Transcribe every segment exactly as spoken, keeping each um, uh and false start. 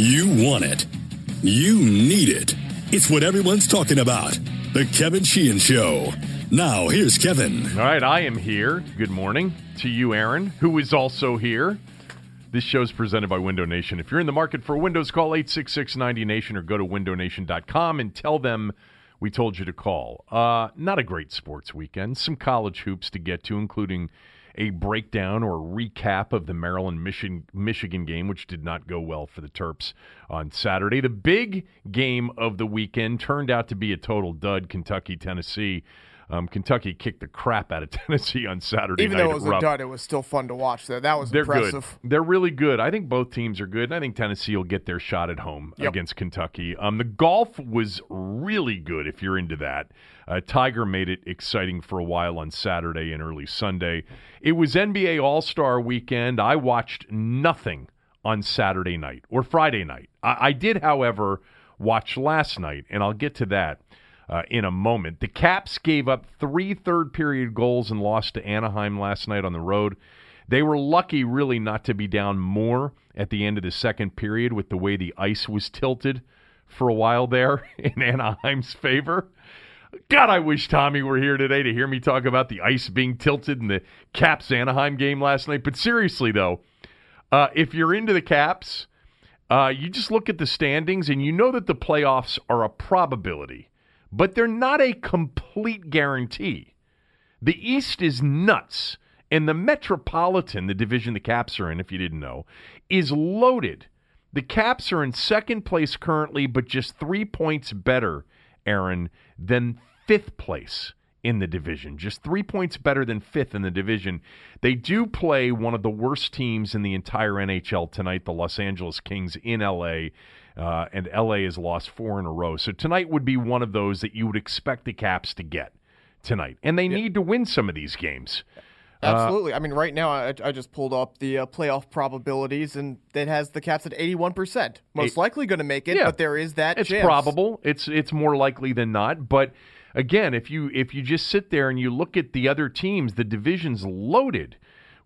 You want it. You need it. It's what everyone's talking about. The Kevin Sheehan Show. Now, here's Kevin. All right, I am here. Good morning to you, Aaron, who is also here. This show is presented by Window Nation. If you're in the market for windows, call eight six six, nine zero Nation or go to window nation dot com and tell them we told you to call. Uh, not a great sports weekend. Some college hoops to get to, including a breakdown or recap of the Maryland-Michigan game, which did not go well for the Terps on Saturday. The big game of the weekend turned out to be a total dud, Kentucky-Tennessee. Um, Kentucky kicked the crap out of Tennessee on Saturday night. Even though it was a dud, it was still fun to watch. Though. That was impressive. They're really good. I think both teams are good, and I think Tennessee will get their shot at home yep. against Kentucky. Um, the golf was really good, if you're into that. Uh, Tiger made it exciting for a while on Saturday and early Sunday. It was N B A All-Star weekend. I watched nothing on Saturday night or Friday night. I, I did, however, watch last night, and I'll get to that. Uh, in a moment. The Caps gave up three third-period goals and lost to Anaheim last night on the road. They were lucky, really, not to be down more at the end of the second period with the way the ice was tilted for a while there in Anaheim's favor. God, I wish Tommy were here today to hear me talk about the ice being tilted in the Caps-Anaheim game last night. But seriously, though, uh, if you're into the Caps, uh, you just look at the standings and you know that the playoffs are a probability. But they're not a complete guarantee. The East is nuts, and the Metropolitan, the division the Caps are in, if you didn't know, is loaded. The Caps are in second place currently, but just three points better, Aaron, than fifth place in the division. Just three points better than fifth in the division. They do play one of the worst teams in the entire N H L tonight, the Los Angeles Kings in L A, Uh, and L A has lost four in a row. So tonight would be one of those that you would expect the Caps to get tonight. And they yeah. need to win some of these games. Absolutely. Uh, I mean, right now, I, I just pulled up the uh, playoff probabilities, and it has the Caps at eighty-one percent. Most it, likely going to make it, yeah, but there is that it's chance. It's probable. It's it's more likely than not. But, again, if you if you just sit there and you look at the other teams, the division's loaded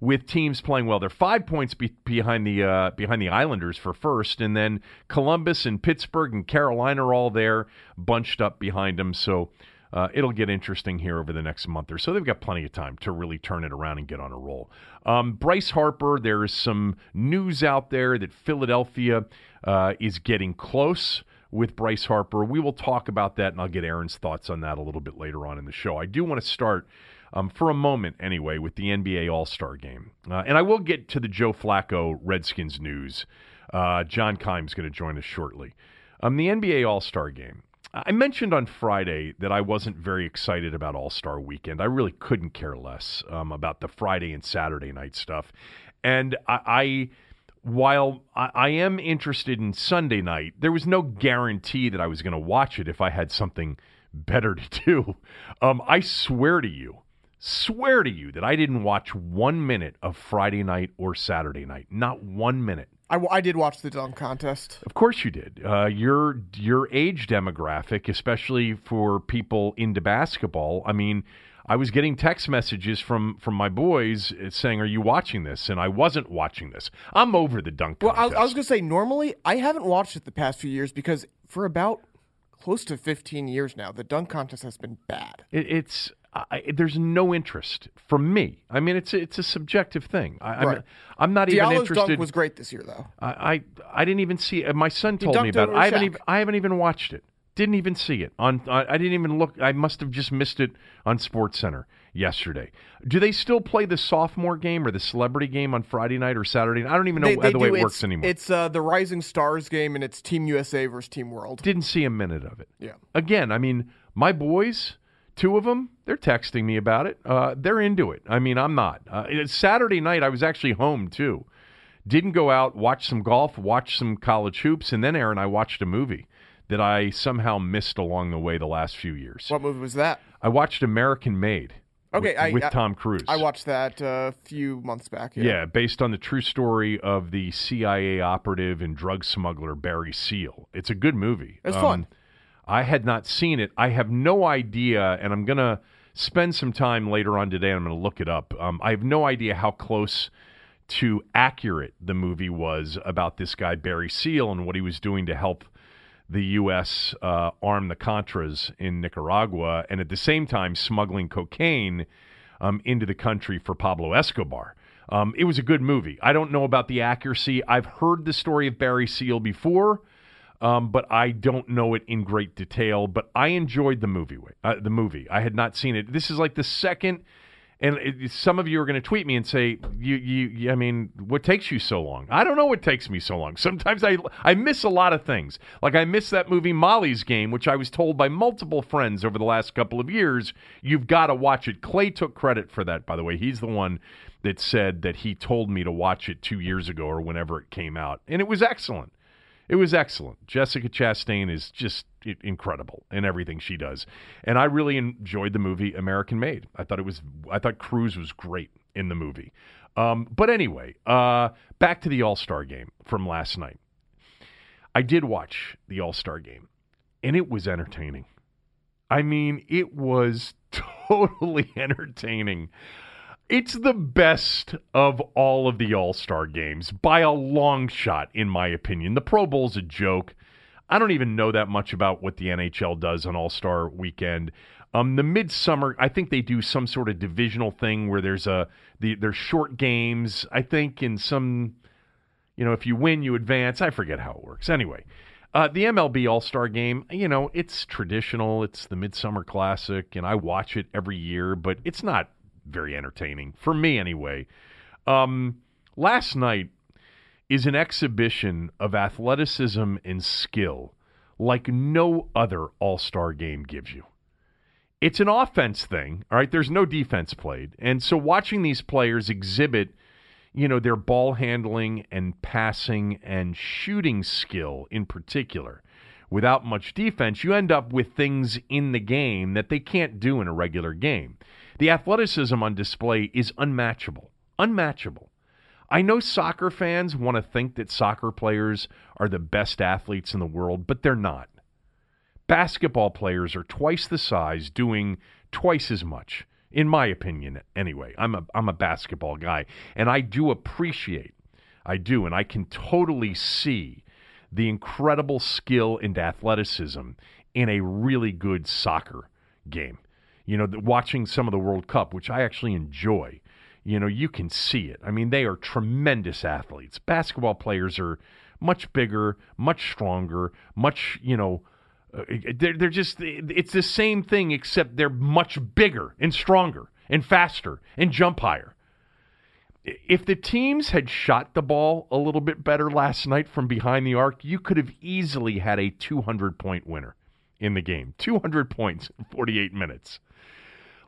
with teams playing well. They're five points be- behind the uh, behind the Islanders for first, and then Columbus and Pittsburgh and Carolina are all there, bunched up behind them. So uh, it'll get interesting here over the next month or so. They've got plenty of time to really turn it around and get on a roll. Um, Bryce Harper, there is some news out there that Philadelphia uh, is getting close with Bryce Harper. We will talk about that, and I'll get Aaron's thoughts on that a little bit later on in the show. I do want to start Um, for a moment, anyway, with the N B A All-Star Game. Uh, and I will get to the Joe Flacco Redskins news. Uh, John Keim is going to join us shortly. Um, the N B A All-Star Game. I mentioned on Friday that I wasn't very excited about All-Star Weekend. I really couldn't care less um, about the Friday and Saturday night stuff. And I, I while I, I am interested in Sunday night, there was no guarantee that I was going to watch it if I had something better to do. Um, I swear to you, Swear to you that I didn't watch one minute of Friday night or Saturday night. Not one minute. I, w- I did watch the dunk contest. Of course you did. Uh, your your age demographic, especially for people into basketball. I mean, I was getting text messages from, from my boys saying, are you watching this? And I wasn't watching this. I'm over the dunk well, contest. Well, I was going to say, normally, I haven't watched it the past few years because for about close to fifteen years now, the dunk contest has been bad. It, it's... I, there's no interest from me. I mean, it's it's a subjective thing. I, right. I'm, I'm not Diallo's even interested. Dunk was great this year, though. I I, I didn't even see it. My son told me about it. I haven't even I haven't even watched it. Didn't even see it on. I, I didn't even look. I must have just missed it on SportsCenter yesterday. Do they still play the sophomore game or the celebrity game on Friday night or Saturday night? I don't even know they, they the way do. it works it's, anymore. It's uh, the Rising Stars game, and it's Team U S A versus Team World. Didn't see a minute of it. Yeah. Again, I mean, my boys. Two of them, they're texting me about it. Uh, they're into it. I mean, I'm not. Uh, it's Saturday night, I was actually home, too. Didn't go out, watched some golf, watched some college hoops, and then, Aaron, I watched a movie that I somehow missed along the way the last few years. What movie was that? I watched American Made okay, with, I, with I, Tom Cruise. I watched that a few months back. Yeah. yeah, based on the true story of the C I A operative and drug smuggler Barry Seal. It's a good movie. It's um, fun. I had not seen it. I have no idea, and I'm going to spend some time later on today, and I'm going to look it up. Um, I have no idea how close to accurate the movie was about this guy, Barry Seal, and what he was doing to help the U S uh, arm the Contras in Nicaragua, and at the same time smuggling cocaine um, into the country for Pablo Escobar. Um, it was a good movie. I don't know about the accuracy. I've heard the story of Barry Seal before, um, but I don't know it in great detail. But I enjoyed the movie. Uh, the movie. I had not seen it. This is like the second, and it, some of you are going to tweet me and say, "You, you, I mean, what takes you so long?" I don't know what takes me so long. Sometimes I, I miss a lot of things. Like I miss that movie Molly's Game, which I was told by multiple friends over the last couple of years, you've got to watch it. Clay took credit for that, by the way. He's the one that said that he told me to watch it two years ago or whenever it came out. And it was excellent. It was excellent. Jessica Chastain is just incredible in everything she does. And I really enjoyed the movie American Made. I thought it was, I thought Cruise was great in the movie. Um, but anyway, uh, back to the All-Star Game from last night. I did watch the All-Star Game, and it was entertaining. I mean, it was totally entertaining. It's the best of all of the All-Star games by a long shot, in my opinion. The Pro Bowl's a joke. I don't even know that much about what the N H L does on All-Star weekend. Um, the midsummer, I think they do some sort of divisional thing where there's a the, there's short games. I think in some, you know, if you win, you advance. I forget how it works. Anyway, uh, the M L B All-Star game, you know, it's traditional. It's the Midsummer Classic, and I watch it every year, but it's not very entertaining for me anyway. Um, last night is an exhibition of athleticism and skill like no other All-Star game gives you. It's an offense thing, all right? There's no defense played. And so watching these players exhibit, you know, their ball handling and passing and shooting skill in particular, without much defense, you end up with things in the game that they can't do in a regular game. The athleticism on display is unmatchable. Unmatchable. I know soccer fans want to think that soccer players are the best athletes in the world, but they're not. Basketball players are twice the size, doing twice as much, in my opinion, anyway. I'm a I'm a basketball guy, and I do appreciate, I do, and I can totally see the incredible skill and athleticism in a really good soccer game. You know, watching some of the World Cup, which I actually enjoy, you know, you can see it. I mean, they are tremendous athletes. Basketball players are much bigger, much stronger, much, you know, they're, they're just, it's the same thing, except they're much bigger and stronger and faster and jump higher. If the teams had shot the ball a little bit better last night from behind the arc, you could have easily had a two hundred point winner in the game. two hundred points in forty-eight minutes.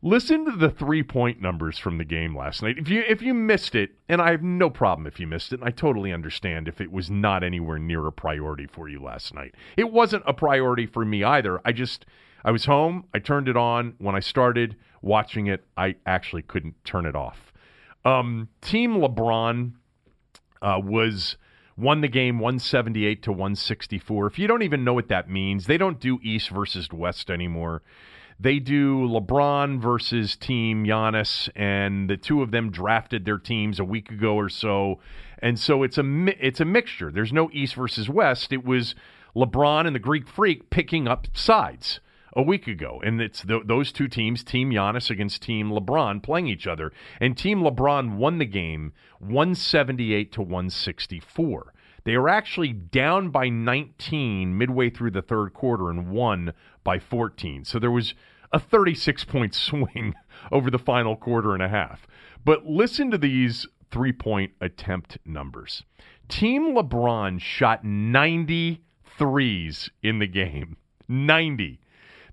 Listen to the three-point numbers from the game last night. If you if you missed it, and I have no problem if you missed it, and I totally understand if it was not anywhere near a priority for you last night. It wasn't a priority for me either. I just, I was home, I turned it on. When I started watching it, I actually couldn't turn it off. Um, Team LeBron uh, was... won the game one seventy-eight to one sixty-four. If you don't even know what that means, they don't do East versus West anymore. They do LeBron versus Team Giannis, and the two of them drafted their teams a week ago or so. And so it's a it's a mixture. There's no East versus West. It was LeBron and the Greek Freak picking up sides a week ago. And it's the, those two teams, Team Giannis against Team LeBron, playing each other. And Team LeBron won the game one seventy-eight to one sixty-four. They were actually down by nineteen midway through the third quarter and won by fourteen. So there was a thirty-six point swing over the final quarter and a half. But listen to these three-point attempt numbers. Team LeBron shot ninety threes in the game. ninety.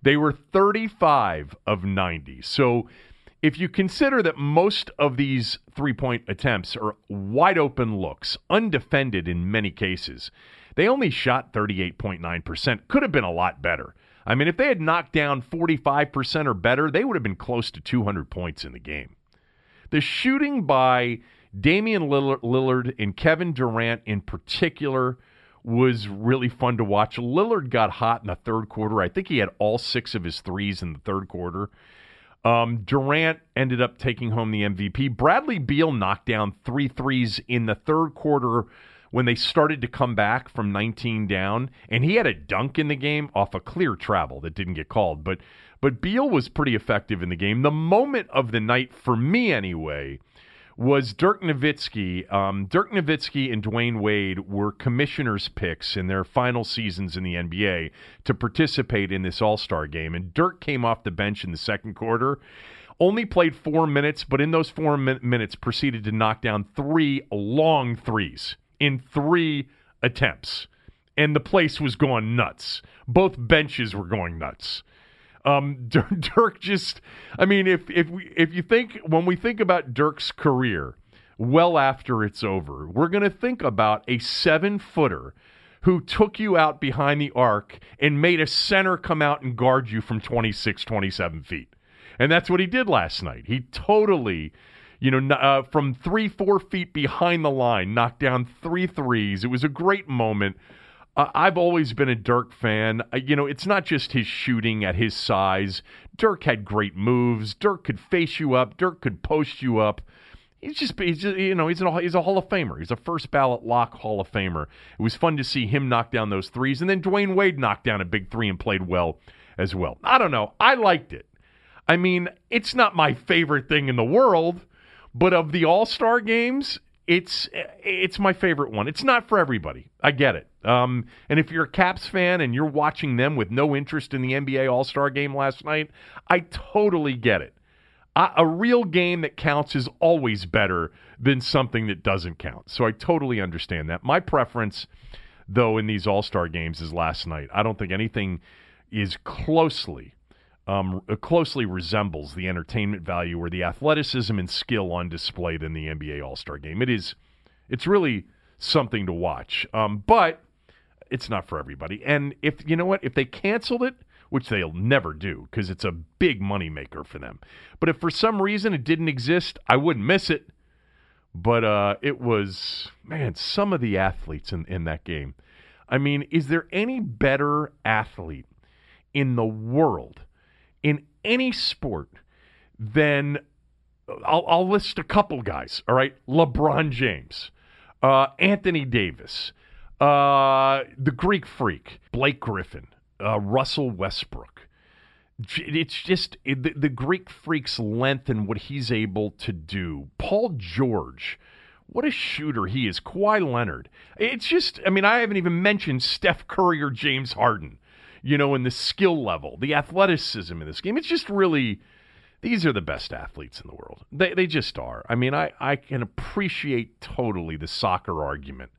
They were thirty-five of ninety. So if you consider that most of these three-point attempts are wide-open looks, undefended in many cases, they only shot thirty-eight point nine percent. Could have been a lot better. I mean, if they had knocked down forty-five percent or better, they would have been close to two hundred points in the game. The shooting by Damian Lillard and Kevin Durant in particular was really fun to watch. Lillard got hot in the third quarter. I think he had all six of his threes in the third quarter. Um, Durant ended up taking home the M V P. Bradley Beal knocked down three threes in the third quarter when they started to come back from nineteen down, and he had a dunk in the game off a clear travel that didn't get called. But but Beal was pretty effective in the game. The moment of the night, for me anyway, was Dirk Nowitzki. Um, Dirk Nowitzki and Dwayne Wade were commissioner's picks in their final seasons in the N B A to participate in this All-Star game. And Dirk came off the bench in the second quarter, only played four minutes, but in those four min- minutes proceeded to knock down three long threes in three attempts. And the place was going nuts. Both benches were going nuts. Um, Dirk just, I mean, if if we if you think when we think about Dirk's career, well after it's over, we're going to think about a seven footer who took you out behind the arc and made a center come out and guard you from twenty-six, twenty-seven feet, and that's what he did last night. He totally, you know, uh, from three, four feet behind the line, knocked down three threes. It was a great moment. Uh, I've always been a Dirk fan. Uh, you know, it's not just his shooting at his size. Dirk had great moves. Dirk could face you up. Dirk could post you up. He's just, he's just you know, he's, an, he's a Hall of Famer. He's a first-ballot lock Hall of Famer. It was fun to see him knock down those threes. And then Dwayne Wade knocked down a big three and played well as well. I don't know. I liked it. I mean, it's not my favorite thing in the world, but of the All-Star games, It's it's my favorite one. It's not for everybody. I get it. Um, and if you're a Caps fan and you're watching them with no interest in the N B A All-Star game last night, I totally get it. I, a real game that counts is always better than something that doesn't count. So I totally understand that. My preference, though, in these All-Star games is last night. I don't think anything is closely Um, closely resembles the entertainment value or the athleticism and skill on display than the N B A All-Star Game. It is, it's really something to watch, um, but it's not for everybody. And if you know what, if they canceled it, which they'll never do because it's a big moneymaker for them, but if for some reason it didn't exist, I wouldn't miss it. But uh, it was, man, some of the athletes in, in that game. I mean, is there any better athlete in the world in any sport, then I'll, I'll list a couple guys, all right? LeBron James, uh, Anthony Davis, uh, the Greek Freak, Blake Griffin, uh, Russell Westbrook. It's just it, the, the Greek Freak's length and what he's able to do. Paul George, what a shooter he is. Kawhi Leonard. It's just, I mean, I haven't even mentioned Steph Curry or James Harden. You know, in the skill level, the athleticism in this game. It's just really, these are the best athletes in the world. They they just are. I mean, I, I can appreciate totally the soccer argument.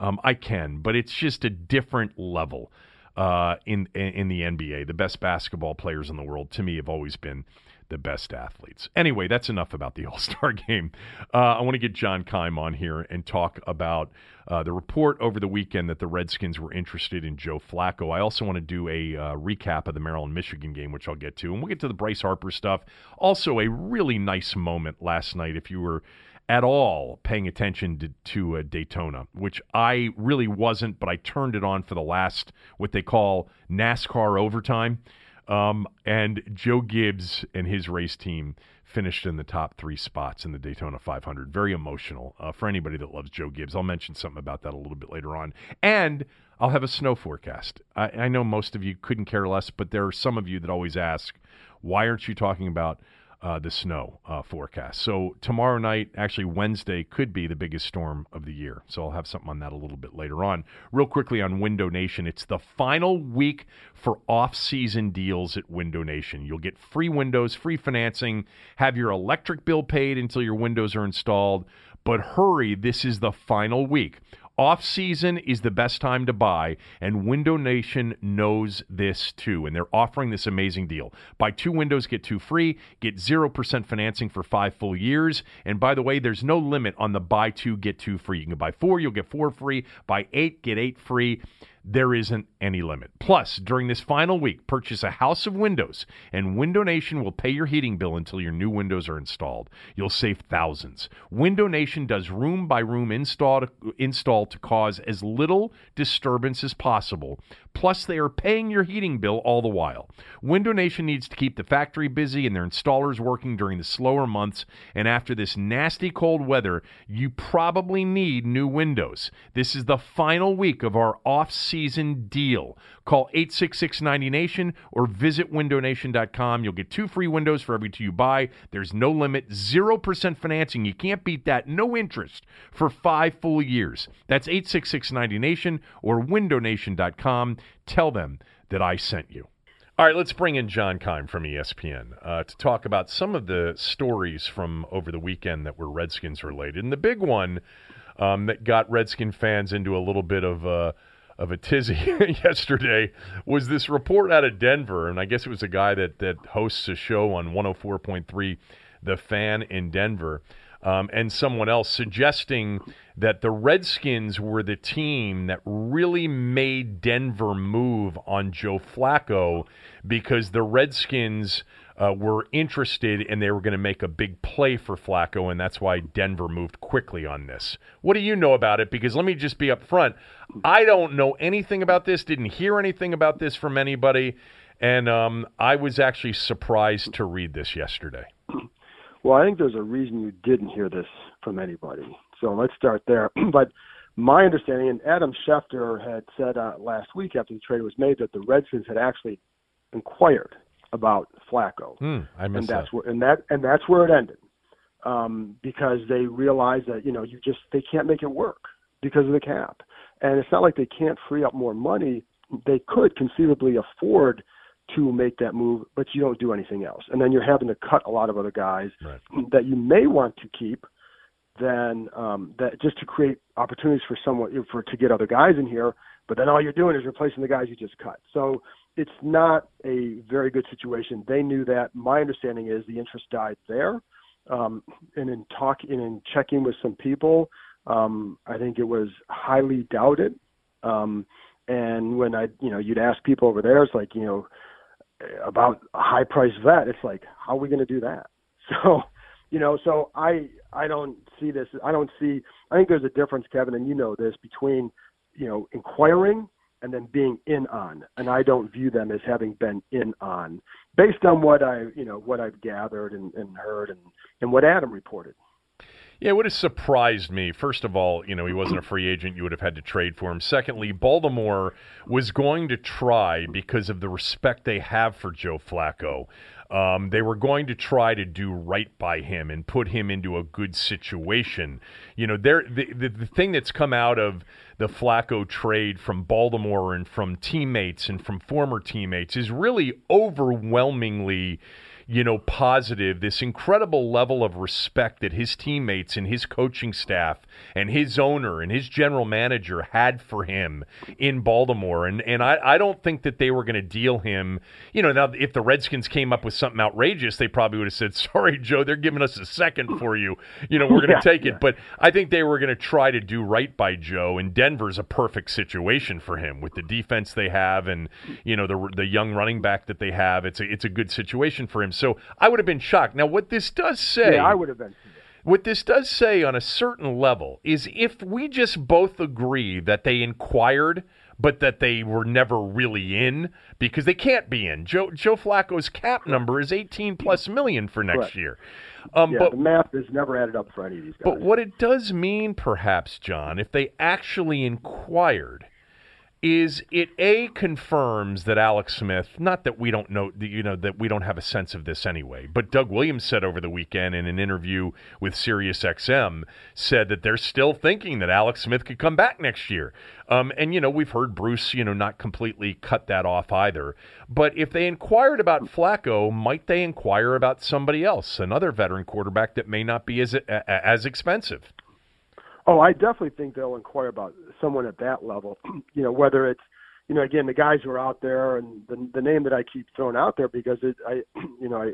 Um, I can, but it's just a different level uh, in, in the N B A. The best basketball players in the world, to me, have always been the best athletes. Anyway, that's enough about the All-Star game. Uh, I want to get John Keim on here and talk about uh, the report over the weekend that the Redskins were interested in Joe Flacco. I also want to do a uh, recap of the Maryland-Michigan game, which I'll get to. And we'll get to the Bryce Harper stuff. Also, a really nice moment last night, if you were at all paying attention to, to uh, Daytona, which I really wasn't, but I turned it on for the last, what they call NASCAR overtime. Um, and Joe Gibbs and his race team finished in the top three spots in the Daytona five hundred. Very emotional uh, for anybody that loves Joe Gibbs. I'll mention something about that a little bit later on. And I'll have a snow forecast. I, I know most of you couldn't care less, but there are some of you that always ask, why aren't you talking about uh, the snow uh, forecast? So tomorrow night, actually Wednesday, could be the biggest storm of the year. So I'll have something on that a little bit later on. Real quickly on Window Nation, it's the final week for off-season deals at Window Nation. You'll get free windows, free financing, have your electric bill paid until your windows are installed. But hurry, this is the final week. Off-season is the best time to buy, and Window Nation knows this too, and they're offering this amazing deal. Buy two windows, get two free, get zero percent financing for five full years, and by the way, there's no limit on the buy two, get two free. You can buy four, you'll get four free, buy eight, get eight free. there isn't any limit. Plus, during this final week, purchase a house of windows, and Window Nation will pay your heating bill until your new windows are installed. You'll save thousands. Window Nation does room-by-room install to, install to cause as little disturbance as possible. Plus, they are paying your heating bill all the while. Window Nation needs to keep the factory busy and their installers working during the slower months, and after this nasty cold weather, you probably need new windows. This is the final week of our off-season season deal. Call eight six six, ninety, NATION or visit window nation dot com. You'll get two free windows for every two you buy. There's no limit, zero percent financing. You can't beat that. No interest for five full years. That's eight six six, ninety, NATION or window nation dot com. Tell them that I sent you. All right, let's bring in John Keim from E S P N uh, to talk about some of the stories from over the weekend that were Redskins related. And the big one um, that got Redskin fans into a little bit of a uh, of a tizzy yesterday was this report out of Denver, and I guess it was a guy that that hosts a show on one oh four point three The Fan in Denver, um, and someone else suggesting that the Redskins were the team that really made Denver move on Joe Flacco because the Redskins uh, were interested and they were going to make a big play for Flacco, and that's why Denver moved quickly on this. What do you know about it? Because let me just be up front. I don't know anything about this, didn't hear anything about this from anybody, and um, I was actually surprised to read this yesterday. Well, I think there's a reason you didn't hear this from anybody, so let's start there. But my understanding, and Adam Schefter had said uh, last week after the trade was made that the Redskins had actually inquired about Flacco, mm, I missed and that's that. Where, and that and that's where it ended, um, because they realized that you know you just they can't make it work because of the cap. And it's not like they can't free up more money. They could conceivably afford to make that move, but you don't do anything else. And then you're having to cut a lot of other guys right. that you may want to keep than um, that just to create opportunities for someone for to get other guys in here. But then all you're doing is replacing the guys you just cut. So it's not a very good situation. They knew that. My understanding is the interest died there. Um, and in talk and in checking with some people, Um, I think it was highly doubted. Um, and when I, you know, you'd ask people over there, it's like, you know, about a high price vet, it's like, how are we going to do that? So, you know, so I, I don't see this. I don't see, I think there's a difference, Kevin, and you know this, between, you know, inquiring and then being in on. And I don't view them as having been in on based on what I, you know, what I've gathered and, and heard and, and what Adam reported. Yeah, it would have surprised me. First of all, you know, he wasn't a free agent. You would have had to trade for him. Secondly, Baltimore was going to try, because of the respect they have for Joe Flacco, um, they were going to try to do right by him and put him into a good situation. You know, the, the, the thing that's come out of the Flacco trade from Baltimore and from teammates and from former teammates is really overwhelmingly you know, positive, this incredible level of respect that his teammates and his coaching staff and his owner and his general manager had for him in Baltimore. And and I, I don't think that they were going to deal him. You know, now if the Redskins came up with something outrageous, they probably would have said, sorry, Joe, they're giving us a second for you. You know, we're going to yeah, take it. Yeah. But I think they were going to try to do right by Joe, and Denver's a perfect situation for him with the defense they have and, you know, the the young running back that they have. It's a, it's a good situation for him. So I would have been shocked. Now, what this does say, yeah, I would have been. What this does say on a certain level is if we just both agree that they inquired, but that they were never really in, because they can't be in. Joe Joe Flacco's cap number is eighteen plus million for next Correct. year. Um, yeah, but the math has never added up for any of these guys. But what it does mean, perhaps, John, if they actually inquired, is it A, confirms that Alex Smith, not that we don't know, you know, that we don't have a sense of this anyway, but Doug Williams said over the weekend in an interview with Sirius X M, said that they're still thinking that Alex Smith could come back next year. Um, and, you know, we've heard Bruce, you know, not completely cut that off either. But if they inquired about Flacco, might they inquire about somebody else, another veteran quarterback that may not be as as expensive? Oh, I definitely think they'll inquire about someone at that level, you know, whether it's, you know, again, the guys who are out there and the, the name that I keep throwing out there because it, I, you know, I,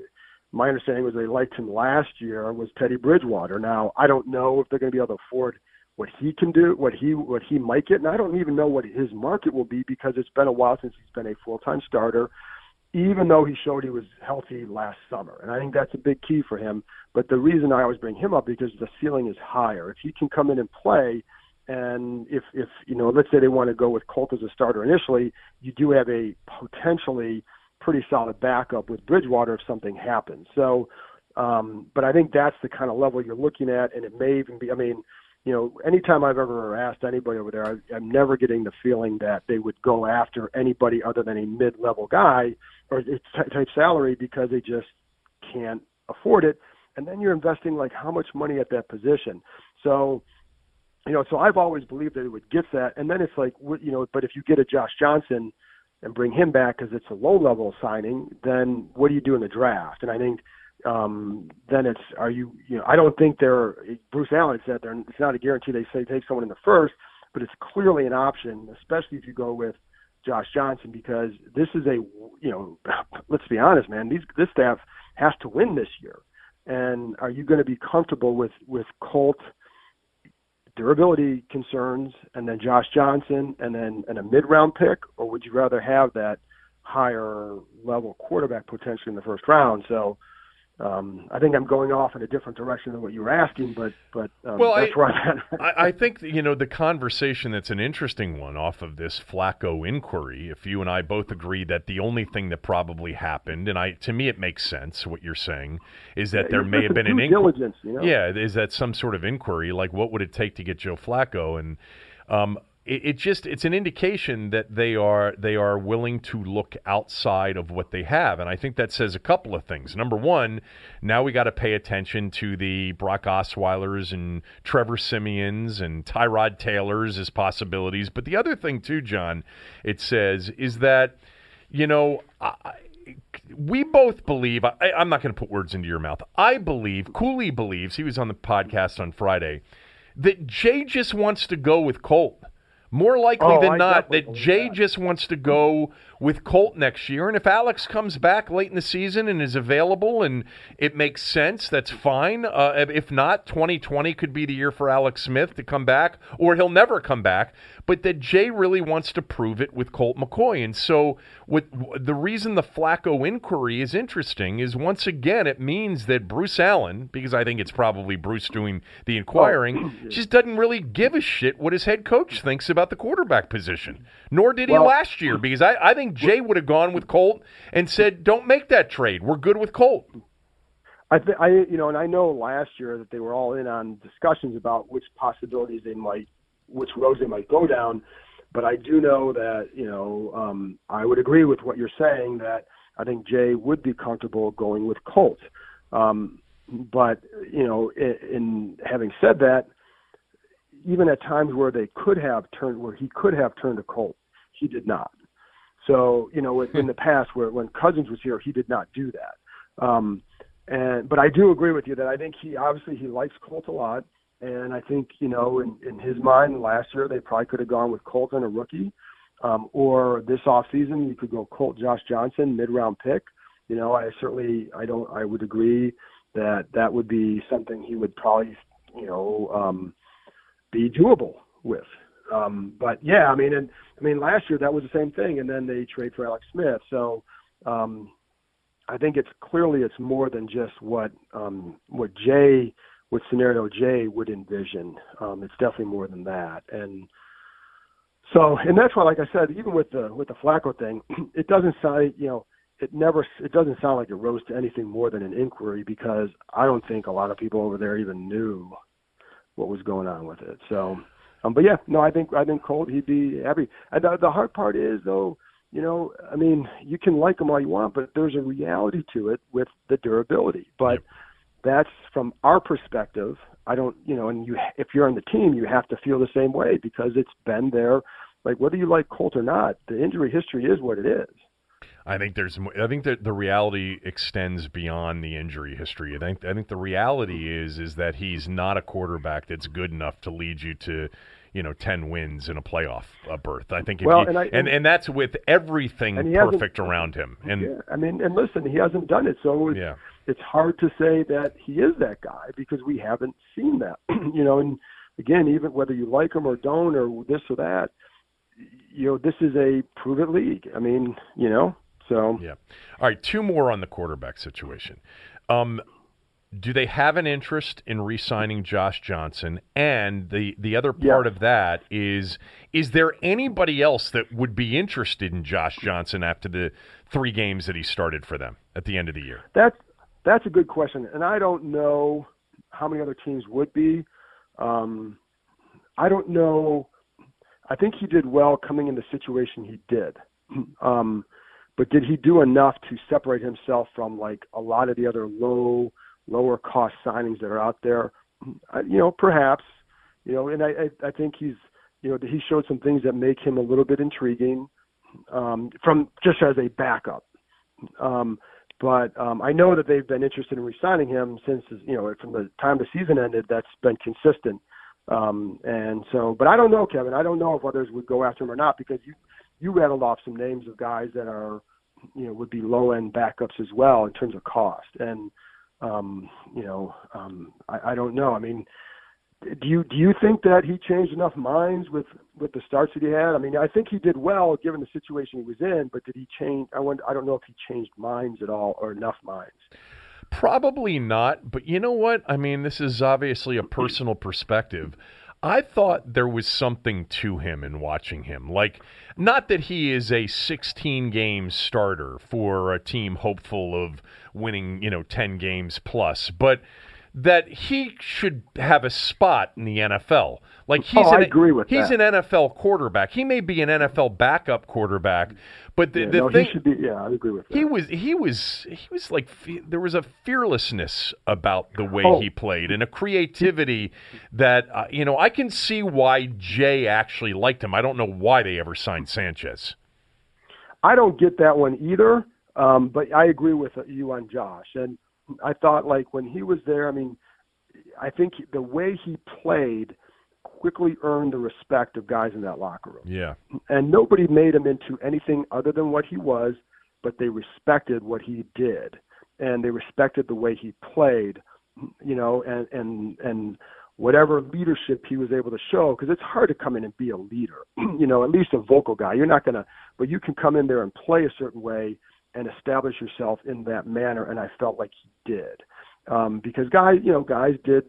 my understanding was they liked him last year was Teddy Bridgewater. Now, I don't know if they're going to be able to afford what he can do, what he what he might get. And I don't even know what his market will be, because it's been a while since he's been a full-time starter, even though he showed he was healthy last summer. And I think that's a big key for him. But the reason I always bring him up, because the ceiling is higher. If he can come in and play, and if, if you know, let's say they want to go with Colt as a starter initially, you do have a potentially pretty solid backup with Bridgewater if something happens. So, um, but I think that's the kind of level you're looking at, and it may even be, I mean, you know, anytime I've ever asked anybody over there, I, I'm never getting the feeling that they would go after anybody other than a mid-level guy or type salary, because they just can't afford it. And then you're investing like how much money at that position. So, you know, so I've always believed that it would get that. And then it's like, you know, but if you get a Josh Johnson and bring him back because it's a low-level signing, then what do you do in the draft? And I think um, then it's, are you, you know, I don't think they're, Bruce Allen said they're, it's not a guarantee they say take someone in the first, but it's clearly an option, especially if you go with Josh Johnson, because this is a, you know, let's be honest, man, these, this staff has to win this year. And are you going to be comfortable with, with Colt durability concerns, and then Josh Johnson, and then and a mid-round pick, or would you rather have that higher level quarterback potentially in the first round? So um, I think I'm going off in a different direction than what you were asking, but but um, well, that's I, where I'm at. I, I think, you know, the conversation that's an interesting one off of this Flacco inquiry, if you and I both agree that the only thing that probably happened, and I to me it makes sense what you're saying, is that yeah, there may have been an inquiry. You know? Yeah, is that some sort of inquiry, like what would it take to get Joe Flacco? And um, it, it just it's an indication that they are they are willing to look outside of what they have, and I think that says a couple of things. Number one, now we got to pay attention to the Brock Osweiler's and Trevor Simeon's and Tyrod Taylor's as possibilities. But the other thing too, John, it says is that, you know, I, we both believe, I, I'm not going to put words into your mouth, I believe, Cooley believes, he was on the podcast on Friday, that Jay just wants to go with Colt. More likely oh, than I not that Jay that. just wants to go with Colt next year. And if Alex comes back late in the season and is available and it makes sense, that's fine. Uh, if not, twenty twenty could be the year for Alex Smith to come back, or he'll never come back. But that Jay really wants to prove it with Colt McCoy. And so with the reason the Flacco inquiry is interesting is, once again, it means that Bruce Allen, because I think it's probably Bruce doing the inquiring, oh. just doesn't really give a shit what his head coach thinks about the quarterback position, nor did he well, last year, because I, I think Jay would have gone with Colt and said, don't make that trade, we're good with Colt. I, th- I you know, and I know last year that they were all in on discussions about which possibilities they might, which roads they might go down, but I do know that, you know, um, I would agree with what you're saying, that I think Jay would be comfortable going with Colt. Um, but, you know, in, in having said that, even at times where they could have turned, where he could have turned to Colt, he did not. So, you know, in the past, where when Cousins was here, he did not do that. Um, and but I do agree with you that I think he obviously he likes Colt a lot, and I think, you know, in, in his mind last year they probably could have gone with Colt and a rookie, um, or this offseason you could go Colt, Josh Johnson, mid round pick. You know, I certainly I don't I would agree that that would be something he would probably, you know. Um, be doable with. Um, but yeah, I mean, and I mean, last year that was the same thing. And then they trade for Alex Smith. So um, I think it's clearly, it's more than just what, um, what Jay, what scenario Jay would envision. Um, it's definitely more than that. And so, and that's why, like I said, even with the, with the Flacco thing, it doesn't sound, you know, it never, it doesn't sound like it rose to anything more than an inquiry, because I don't think a lot of people over there even knew what was going on with it. So, um, but yeah, no, I think, I think Colt, he'd be happy. And the, the hard part is though, you know, I mean, you can like him all you want, but there's a reality to it with the durability, but yep. that's from our perspective. I don't, you know, and you, if you're on the team, you have to feel the same way, because it's been there. Like, whether you like Colt or not, the injury history is what it is. I think there's, I think that the reality extends beyond the injury history. I think, I think the reality is, is that he's not a quarterback that's good enough to lead you to, you know, ten wins in a playoff uh, berth. I think, if well, he, and, I, and and that's with everything perfect around him. And yeah, I mean, and listen, he hasn't done it, so it's, yeah. it's hard to say that he is that guy, because we haven't seen that, you know, and again, even whether you like them or don't or this or that, you know, this is a prove-it league. I mean, you know, so. Yeah. All right, two more on the quarterback situation. Um, do they have an interest in re-signing Josh Johnson? And the, the other part yeah. of that is, is there anybody else that would be interested in Josh Johnson after the three games that he started for them at the end of the year? That's, that's a good question. And I don't know how many other teams would be. Um, I don't know. I think he did well coming in the situation he did. Um, but did he do enough to separate himself from, like, a lot of the other low – lower cost signings that are out there? You know, perhaps, you know, and I, I think he's, you know, he showed some things that make him a little bit intriguing um, from just as a backup. Um, but um, I know that they've been interested in re-signing him since, you know, from the time the season ended, that's been consistent. Um, and so, but I don't know, Kevin, I don't know if others would go after him or not, because you, you rattled off some names of guys that are, you know, would be low end backups as well in terms of cost. And, Um, you know, um, I, I don't know. I mean, do you do you think that he changed enough minds with, with the starts that he had? I mean, I think he did well given the situation he was in, but did he change? I wonder, I don't know if he changed minds at all or enough minds. Probably not. But you know what? I mean, this is obviously a personal perspective. I thought there was something to him in watching him. Like, not that he is a sixteen-game starter for a team hopeful of winning, you know, ten games plus, but that he should have a spot in the N F L. Like, he's, oh, an, I agree with he's that. an N F L quarterback. He may be an N F L backup quarterback, but the, yeah, the no, thing he should be. Yeah, I agree with that. He was, he was, he was like there was a fearlessness about the way oh. he played and a creativity that uh, you know, I can see why Jay actually liked him. I don't know why they ever signed Sanchez. I don't get that one either, um, but I agree with you on Josh. And I thought, like, when he was there, I mean, I think the way he played quickly earned the respect of guys in that locker room. Yeah. And nobody made him into anything other than what he was, but they respected what he did, and they respected the way he played, you know, and, and, and whatever leadership he was able to show, because it's hard to come in and be a leader, you know, at least a vocal guy. You're not going to – but you can come in there and play a certain way and establish yourself in that manner, and I felt like he did. Um, because guys, you know, guys did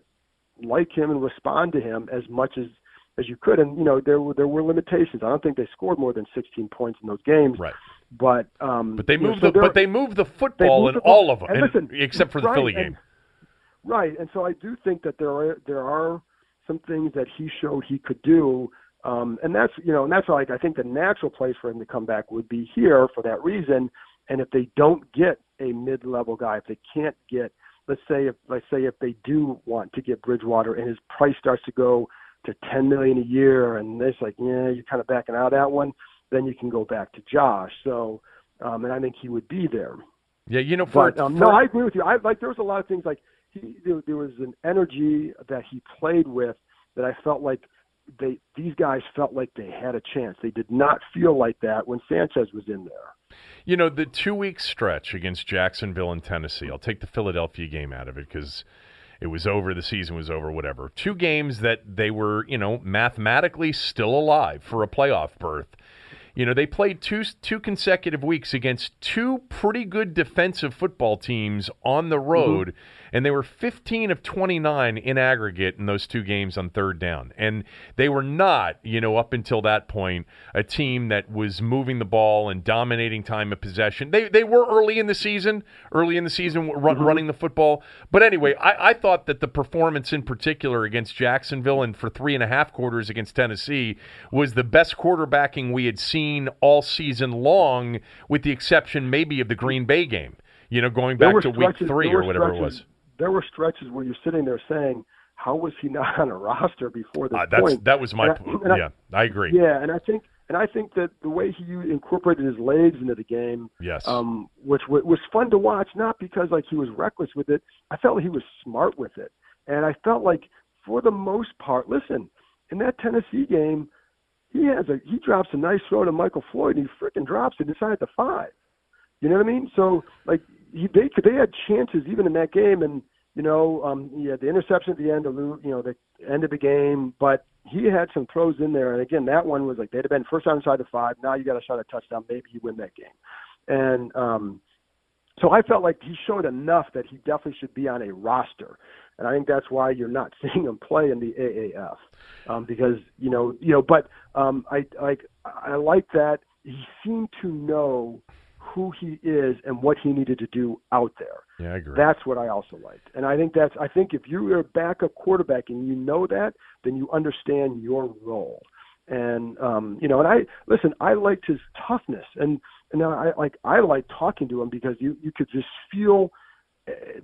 like him and respond to him as much as, as you could. And, you know, there were, there were limitations. I don't think they scored more than sixteen points in those games. Right. But um, but they moved you know, so the but they moved the football moved in the ball, all of them, and listen, and, except for the right, Philly game. And, right. And so I do think that there are there are some things that he showed he could do. Um, and that's, you know, and that's like, I think the natural place for him to come back would be here for that reason. And if they don't get a mid-level guy, if they can't get, let's say if let's say if they do want to get Bridgewater and his price starts to go to ten million dollars a year, and it's like, yeah, you're kind of backing out of that one, then you can go back to Josh. So, um, and I think he would be there. Yeah, you know, for, but, um, for... no, I agree with you. I like there was a lot of things like he, there, there was an energy that he played with that I felt like they these guys felt like they had a chance. They did not feel like that when Sanchez was in there. You know, the two-week stretch against Jacksonville and Tennessee, I'll take the Philadelphia game out of it because it was over, the season was over, whatever. Two games that they were, you know, mathematically still alive for a playoff berth. You know, they played two two consecutive weeks against two pretty good defensive football teams on the road, mm-hmm. and they were fifteen of twenty-nine in aggregate in those two games on third down. And they were not, you know, up until that point, a team that was moving the ball and dominating time of possession. They they were early in the season, early in the season run, mm-hmm. running the football. But anyway, I, I thought that the performance in particular against Jacksonville and for three and a half quarters against Tennessee was the best quarterbacking we had seen all season long, with the exception maybe of the Green Bay game, you know, going back to week three or whatever it was. There were stretches where you're sitting there saying, how was he not on a roster before this uh, that's, point? That was my point. Yeah, I, I agree. Yeah, and I think and I think that the way he incorporated his legs into the game, yes. um, which w- was fun to watch, not because like he was reckless with it. I felt like he was smart with it. And I felt like, for the most part, listen, in that Tennessee game, He has a he drops a nice throw to Michael Floyd, and he freaking drops it inside the five. You know what I mean? So like he, they they had chances even in that game, and you know, um, yeah, the interception at the end of you know the end of the game, but he had some throws in there. And again, that one was like they'd have been first down inside the five. Now you got a shot at touchdown. Maybe you win that game. And um, so I felt like he showed enough that he definitely should be on a roster. And I think that's why you're not seeing him play in the A A F, um, because you know, you know. But um, I like I like that he seemed to know who he is and what he needed to do out there. Yeah, I agree. That's what I also liked, and I think that's. I think if you are a backup quarterback and you know that, then you understand your role. And um, you know, and I listen. I liked his toughness, and and I like I liked talking to him because you you could just feel.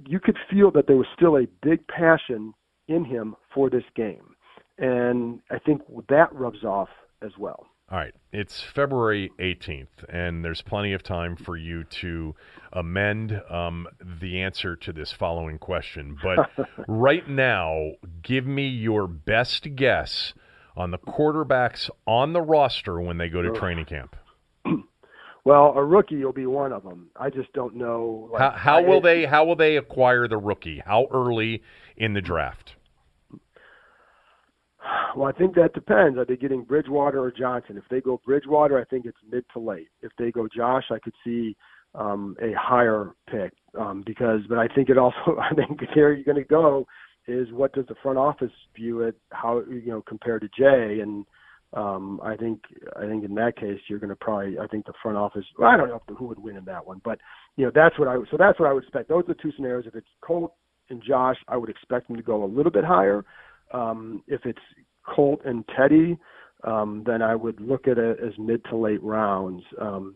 You could feel that there was still a big passion in him for this game. And I think that rubs off as well. All right. It's February eighteenth, and there's plenty of time for you to amend um, the answer to this following question. But right now, give me your best guess on the quarterbacks on the roster when they go to training camp. Well, a rookie will be one of them. I just don't know. Like, how how I, will they How will they acquire the rookie? How early in the draft? Well, I think that depends. Are they getting Bridgewater or Johnson? If they go Bridgewater, I think it's mid to late. If they go Josh, I could see um, a higher pick um, because. But I think it also. I think where you're going to go is what does the front office view it? How you know compared to Jay and. Um, I think I think in that case you're going to probably I think the front office well, I don't know if the, who would win in that one, but you know that's what I so that's what I would expect. Those are the two scenarios. If it's Colt and Josh, I would expect them to go a little bit higher. Um, if it's Colt and Teddy, um, then I would look at it as mid to late rounds. Um,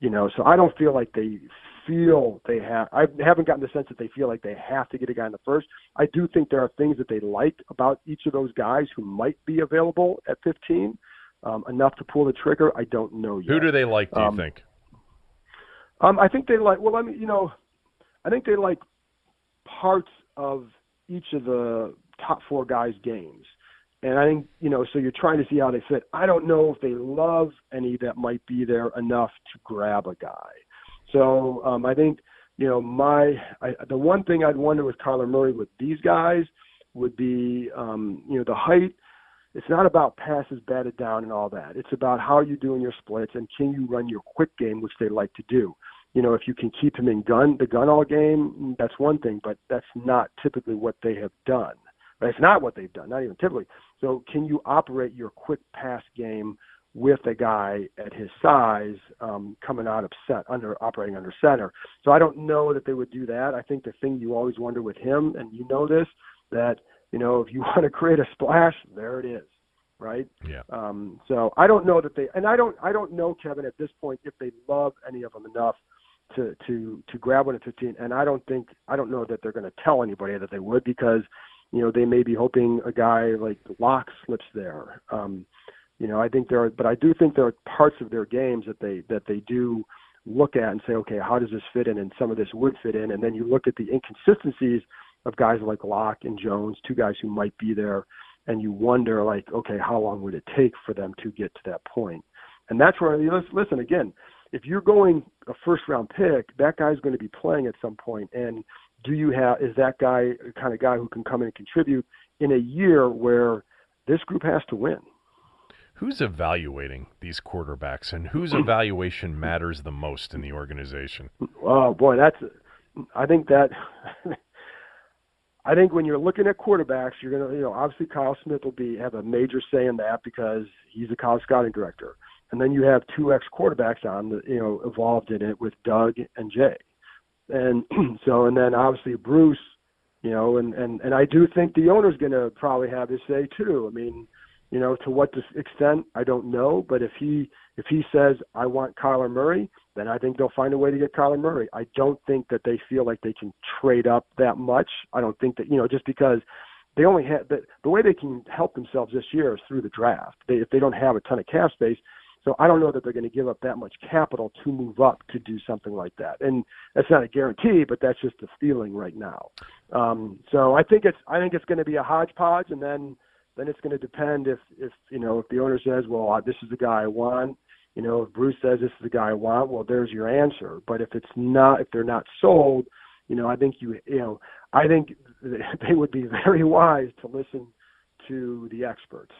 you know, so I don't feel like they feel they have. I haven't gotten the sense that they feel like they have to get a guy in the first. I do think there are things that they liked about each of those guys who might be available at fifteen, um, enough to pull the trigger. I don't know yet. Who do they like? Do you um, think? Um, I think they like. Well, I mean, you know, I think they like parts of each of the top four guys' games, and I think you know. So you're trying to see how they fit. I don't know if they love any that might be there enough to grab a guy. So um, I think, you know, my I, the one thing I'd wonder with Kyler Murray with these guys would be, um, you know, the height. It's not about passes batted down and all that. It's about how you do in your splits and can you run your quick game, which they like to do. You know, if you can keep him in gun the gun all game, that's one thing, but that's not typically what they have done. That's not what they've done, not even typically. So can you operate your quick pass game with a guy at his size um, coming out of set, under operating under center. So I don't know that they would do that. I think the thing you always wonder with him, and you know this, that, you know, if you want to create a splash, there it is, right? Yeah. Um, so I don't know that they – and I don't I don't know, Kevin, at this point if they love any of them enough to to, to grab one at fifteen. And I don't think – I don't know that they're going to tell anybody that they would because, you know, they may be hoping a guy like Lock slips there. Um You know, I think there are, but I do think there are parts of their games that they that they do look at and say, okay, how does this fit in? And some of this would fit in. And then you look at the inconsistencies of guys like Locke and Jones, two guys who might be there, and you wonder, like, okay, how long would it take for them to get to that point? And that's where, listen, again, if you're going a first-round pick, that guy's going to be playing at some point. And do you have, is that guy the kind of guy who can come in and contribute in a year where this group has to win? Who's evaluating these quarterbacks, and whose evaluation matters the most in the organization? Oh boy, that's. I think that. I think when you're looking at quarterbacks, you're gonna, you know, obviously Kyle Smith will be have a major say in that because he's a college scouting director, and then you have two ex-quarterbacks on, the, you know, involved in it with Doug and Jay, and so and then obviously Bruce, you know, and and and I do think the owner's gonna probably have his say too. I mean. You know, to what extent, I don't know. But if he if he says, I want Kyler Murray, then I think they'll find a way to get Kyler Murray. I don't think that they feel like they can trade up that much. I don't think that, you know, just because they only have the, – the way they can help themselves this year is through the draft. They, if they don't have a ton of cap space, so I don't know that they're going to give up that much capital to move up to do something like that. And that's not a guarantee, but that's just the feeling right now. Um, so I think it's I think it's going to be a hodgepodge, and then – then it's going to depend if, if you know, if the owner says, well, this is the guy I want, you know, if Bruce says this is the guy I want, well, there's your answer. But if it's not, if they're not sold, you know, I think you, you know, I think they would be very wise to listen to the experts.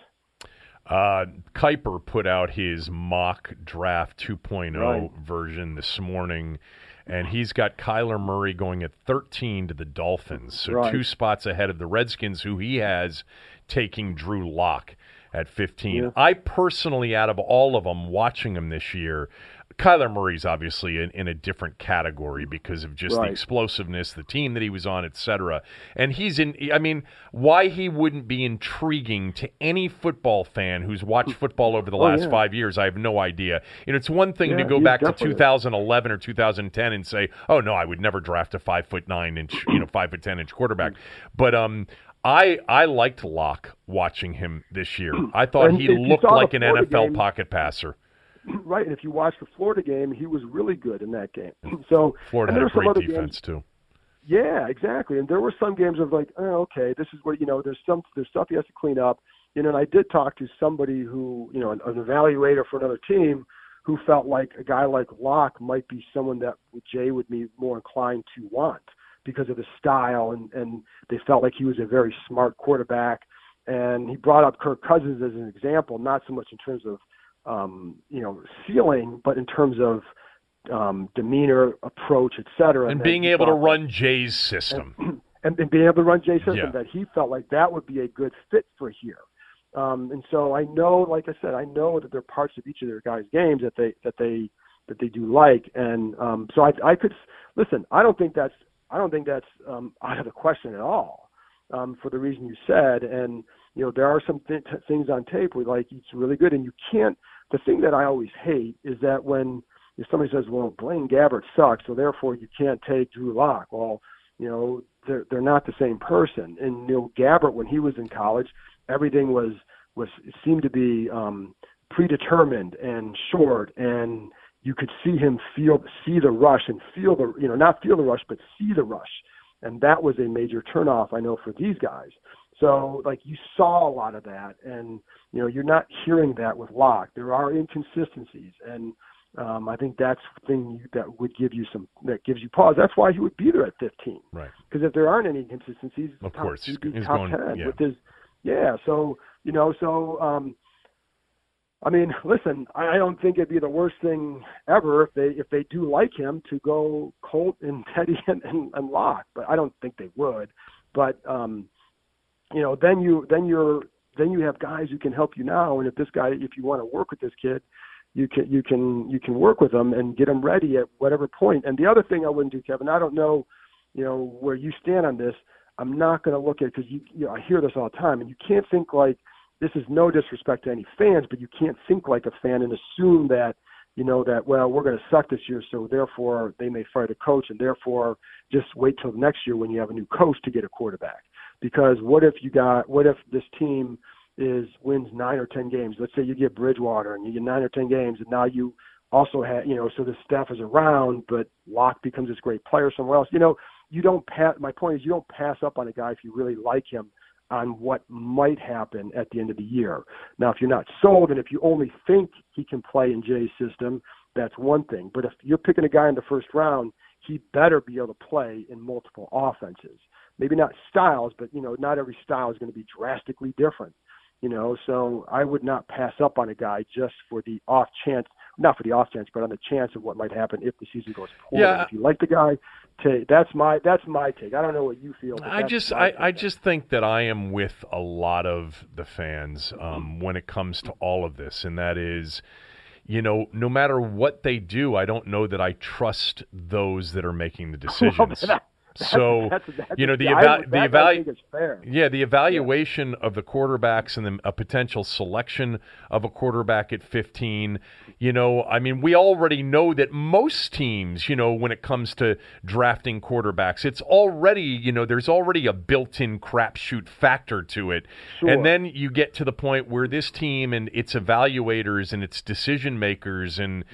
Uh, Kuiper put out his mock draft two point oh right. version this morning, and he's got Kyler Murray going at thirteen to the Dolphins, so right. two spots ahead of the Redskins, who he has taking Drew Lock at fifteen. Yeah. I personally, out of all of them, watching him this year, Kyler Murray's obviously in, in a different category because of just right. the explosiveness, the team that he was on, et cetera. And he's in, I mean, why he wouldn't be intriguing to any football fan who's watched football over the oh, last yeah. five years, I have no idea. And it's one thing yeah, to go back definitely. to two thousand eleven or two thousand ten and say, oh, no, I would never draft a five foot nine inch, you know, five foot ten inch quarterback. But, um, I, I liked Locke watching him this year. I thought and he looked like an N F L game, pocket passer. Right, and if you watched the Florida game, he was really good in that game. So Florida had a great defense games, too. Yeah, exactly. And there were some games of like, oh, okay, this is where, you know, there's some there's stuff he has to clean up. You know, and I did talk to somebody who, you know, an, an evaluator for another team who felt like a guy like Locke might be someone that Jay would be more inclined to want, because of the style, and, and they felt like he was a very smart quarterback. And he brought up Kirk Cousins as an example, not so much in terms of, um, you know, ceiling, but in terms of um, demeanor, approach, et cetera. And, and being able thought, to run Jay's system. And, and, and being able to run Jay's system, yeah. that he felt like that would be a good fit for here. Um, and so I know, like I said, I know that there are parts of each of their guys' games that they that they, that they do like. And um, so I, I could – listen, I don't think that's – I don't think that's um, out of the question at all, um, for the reason you said. And, you know, there are some th- things on tape where, like, it's really good. And you can't – the thing that I always hate is that when if somebody says, well, Blaine Gabbert sucks, so therefore you can't take Drew Lock. Well, you know, they're, they're not the same person. And, you know, Gabbert, when he was in college, everything was, was seemed to be um, predetermined and short, and – you could see him feel, see the rush and feel the, you know, not feel the rush, but see the rush. And that was a major turnoff, I know, for these guys. So, like, you saw a lot of that. And, you know, you're not hearing that with Locke. There are inconsistencies. And um, I think that's the thing you, that would give you some, that gives you pause. That's why he would be there at fifteen. Right. Because if there aren't any inconsistencies, of top, course, he's, he's top going, ten yeah. with his, yeah. So, you know, so, um, I mean, listen, I don't think it'd be the worst thing ever if they if they do like him to go Colt and Teddy and, and, and Locke, but I don't think they would. But um, you know, then you then you're then you have guys who can help you now, and if this guy, if you want to work with this kid, you can you can you can work with him and get him ready at whatever point. And the other thing I wouldn't do, Kevin, I don't know, you know, where you stand on this. I'm not going to look at it because you, you know, I hear this all the time, and you can't think like. This is no disrespect to any fans, but you can't think like a fan and assume that, you know, that, well, we're going to suck this year, so therefore they may fire the coach, and therefore just wait till next year when you have a new coach to get a quarterback. Because what if you got, what if this team is wins nine or ten games? Let's say you get Bridgewater and you get nine or ten games, and now you also have, you know, so the staff is around, but Locke becomes this great player somewhere else. You know, you don't pass. My point is you don't pass up on a guy if you really like him, on what might happen at the end of the year. Now, if you're not sold and if you only think he can play in Jay's system, that's one thing. But if you're picking a guy in the first round, he better be able to play in multiple offenses. Maybe not styles, but, you know, not every style is going to be drastically different, you know. So I would not pass up on a guy just for the off chance, not for the off chance, but on the chance of what might happen if the season goes poorly. Yeah. If you like the guy, take, that's my that's my take. I don't know what you feel. I just I, I just think that I am with a lot of the fans um, when it comes to all of this, and that is, you know, no matter what they do, I don't know that I trust those that are making the decisions. well, That's, so, that's, that's, you know, the evaluation, the, evalu- yeah, the evaluation yeah. of the quarterbacks and the, a potential selection of a quarterback at fifteen, you know, I mean, we already know that most teams, you know, when it comes to drafting quarterbacks, it's already, you know, there's already a built-in crapshoot factor to it. Sure. And then you get to the point where this team and its evaluators and its decision makers and,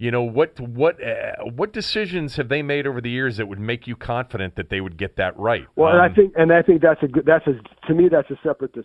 you know, what what uh, what decisions have they made over the years that would make you confident that they would get that right? Well, um, and I think and I think that's a good that's a to me that's a separate dis,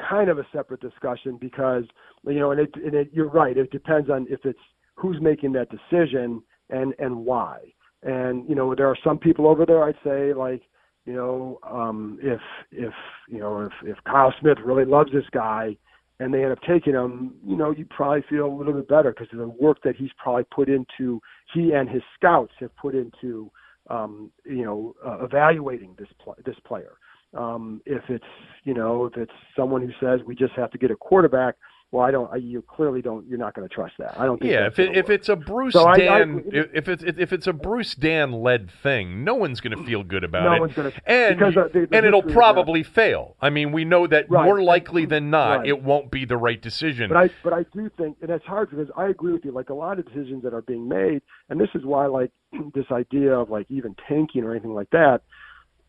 kind of a separate discussion because you know and it, and it you're right, it depends on if it's who's making that decision and and why. And you know, there are some people over there I'd say like You know, um, if if you know if, if Kyle Smith really loves this guy, and they end up taking him, you know, you probably feel a little bit better because of the work that he's probably put into, he and his scouts have put into, um, you know, uh, evaluating this pl- this player. Um, if it's, you know, if it's someone who says we just have to get a quarterback, well, I don't. I, you clearly don't. You're not going to trust that. I don't think. Yeah, if it, if it's a Bruce so Dan, I, I, if it's if it's a Bruce Dan led thing, no one's going to feel good about no it. No one's going to, and the, the and it'll probably fail. I mean, we know that right. more likely than not, right. it won't be the right decision. But I but I do think, and it's hard because I agree with you. Like a lot of decisions that are being made, and this is why, like this idea of like even tanking or anything like that.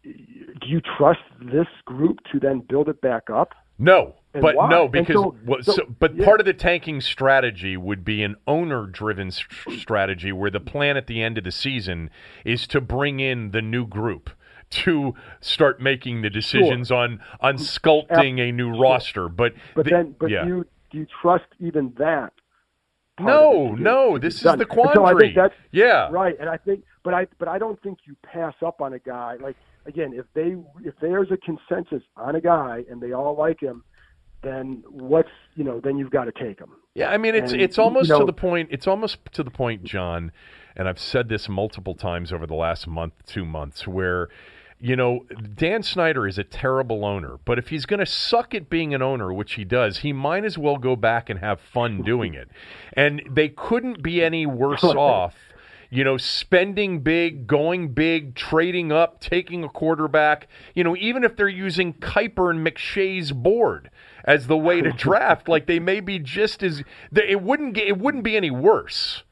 Do you trust this group to then build it back up? No. And but why? no, because so, so, so, but yeah. part of the tanking strategy would be an owner-driven st- strategy where the plan at the end of the season is to bring in the new group to start making the decisions sure. on on sculpting After, a new sure. roster. But but the, then, but yeah. you do you trust even that? No, no, this is done. the quandary. So I think that's, yeah, right. And I think, but I but I don't think you pass up on a guy. Like again, if they if there's a consensus on a guy and they all like him. Then what's you know? Then you've got to take them. Yeah, I mean it's and, it's almost you know, to the point. It's almost to the point, John. And I've said this multiple times over the last month, two months, where you know Dan Snyder is a terrible owner. But if he's going to suck at being an owner, which he does, he might as well go back and have fun doing it. And they couldn't be any worse off. You know, spending big, going big, trading up, taking a quarterback. You know, even if they're using Kuiper and McShay's board as the way to draft, like they may be just as they, it wouldn't get, it wouldn't be any worse.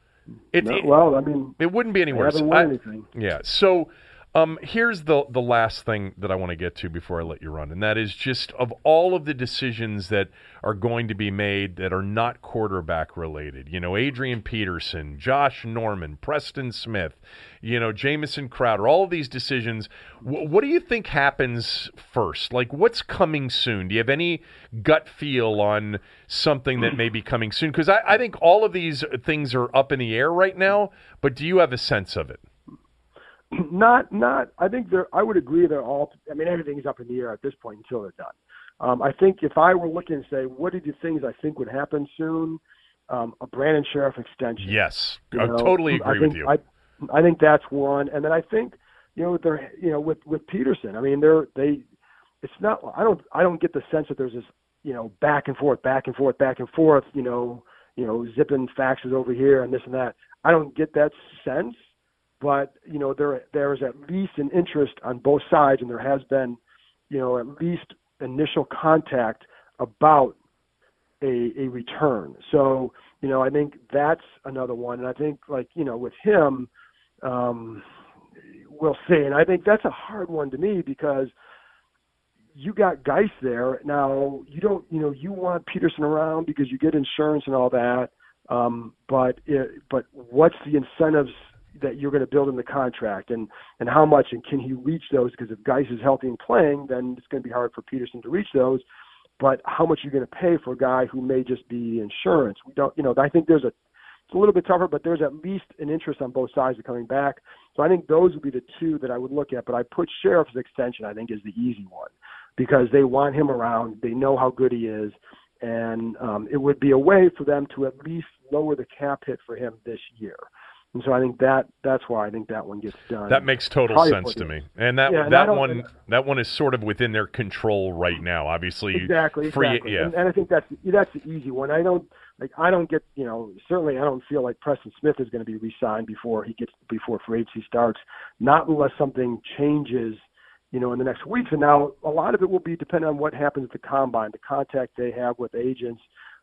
It, no, well, I mean, it wouldn't be any worse. I, yeah. So um, here's the the last thing that I want to get to before I let you run, and that is just of all of the decisions that are going to be made that are not quarterback related. You know, Adrian Peterson, Josh Norman, Preston Smith, you know, Jamison Crowder, all of these decisions. W- what do you think happens first? Like, what's coming soon? Do you have any gut feel on something that may be coming soon? Because I, I think all of these things are up in the air right now, but do you have a sense of it? Not, not. I think they're, I would agree they're all, I mean, everything's up in the air at this point until they're done. Um, I think if I were looking to say, what are the things I think would happen soon? Um, a Brandon Sheriff extension. Yes, you know, I totally agree I think, with you. I, I think that's one, and then I think, you know, they're, you know, with, with Peterson, I mean, they're they, it's not. I don't I don't get the sense that there's this, you know, back and forth, back and forth, back and forth, you know, you know, zipping faxes over here and this and that. I don't get that sense, but you know, there there is at least an interest on both sides, and there has been, you know, at least initial contact about a a return. So, you know, I think that's another one, and I think like you know with him. Um, we'll see. And I think that's a hard one to me because you got Geis there. Now you don't, you know, you want Peterson around because you get insurance and all that. Um, but, it, but what's the incentives that you're going to build in the contract and, and how much, and can he reach those? Because if Geis is healthy and playing, then it's going to be hard for Peterson to reach those, but how much you're going to pay for a guy who may just be insurance. We don't, you know, I think there's a, it's a little bit tougher, but there's at least an interest on both sides of coming back. So I think those would be the two that I would look at. But I put Sheriff's extension, I think, is the easy one because they want him around. They know how good he is. And um, it would be a way for them to at least lower the cap hit for him this year. And so I think that that's why I think that one gets done. That makes total Probably sense to me. And that yeah, and that one that one is sort of within their control right now, obviously. Exactly. Free, exactly. Yeah. And, and I think that's that's the easy one. I don't like I don't get, you know, certainly I don't feel like Preston Smith is going to be re-signed before he gets before free agency starts, not unless something changes, you know, in the next weeks. And now a lot of it will be dependent on what happens at the combine, the contact they have with agents.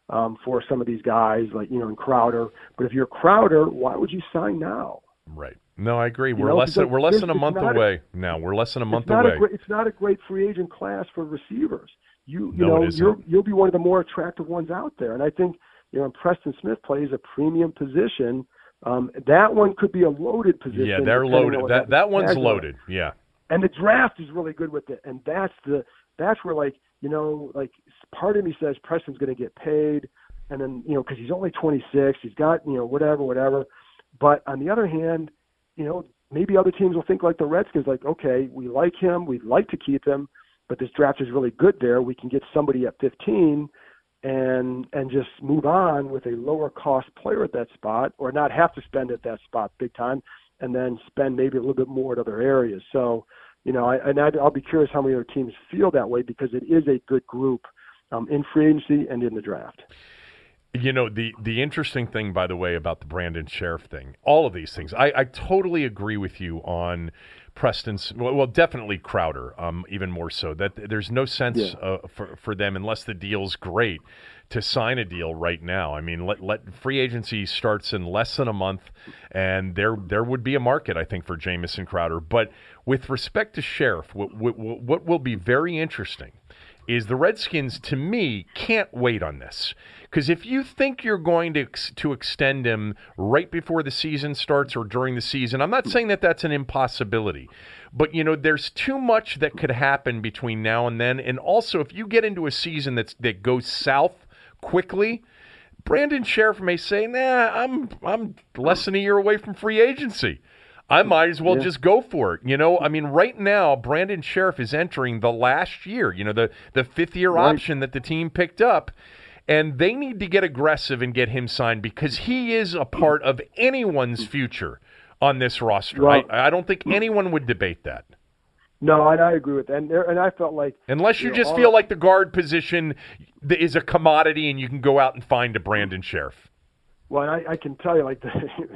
Um, for some of these guys, like, you know, in Crowder. But if you're Crowder, why would you sign now? Right. No, I agree. We're you know, less than, we're less than a month away a, now. We're less than a month it's away. A great, it's not a great free agent class for receivers. You, you no, know, you're, you'll be one of the more attractive ones out there. And I think, you know, Preston Smith plays a premium position. Um, that one could be a loaded position. Yeah, they're loaded. That that one's loaded. Like. Yeah. And the draft is really good with it. And that's the that's where, like, you know, like part of me says Preston's going to get paid, and then, you know, because he's only twenty-six, he's got, you know, whatever, whatever. But on the other hand, you know, maybe other teams will think like the Redskins, like, okay, we like him, we'd like to keep him, but this draft is really good there. We can get somebody at fifteen and and just move on with a lower-cost player at that spot, or not have to spend at that spot big time, and then spend maybe a little bit more at other areas. So, you know, I, and I'd, I'll be curious how many other teams feel that way, because it is a good group um, in free agency and in the draft. You know, the the interesting thing, by the way, about the Brandon Sheriff thing, all of these things, I, I totally agree with you on Preston's, well, well definitely Crowder, um, even more so, that there's no sense yeah. uh, for, for them, unless the deal's great, to sign a deal right now. I mean, let let free agency starts in less than a month, and there there would be a market, I think, for Jamison Crowder. But with respect to Sheriff, what, what, what will be very interesting is the Redskins, to me, can't wait on this. Because if you think you're going to ex- to extend him right before the season starts or during the season, I'm not saying that that's an impossibility. But, you know, there's too much that could happen between now and then. And also, if you get into a season that's, that goes south quickly, Brandon Sheriff may say, nah, I'm I'm less than a year away from free agency. I might as well yeah. just go for it. You know, I mean, right now, Brandon Sheriff is entering the last year, you know, the, the fifth-year right. option that the team picked up, and they need to get aggressive and get him signed, because he is a part of anyone's future on this roster. Right. I, I don't think anyone would debate that. No, and I agree with that. And, there, and I felt like... Unless you, you know, just feel like the guard position is a commodity and you can go out and find a Brandon Sheriff. Well, and I, I can tell you, like, the,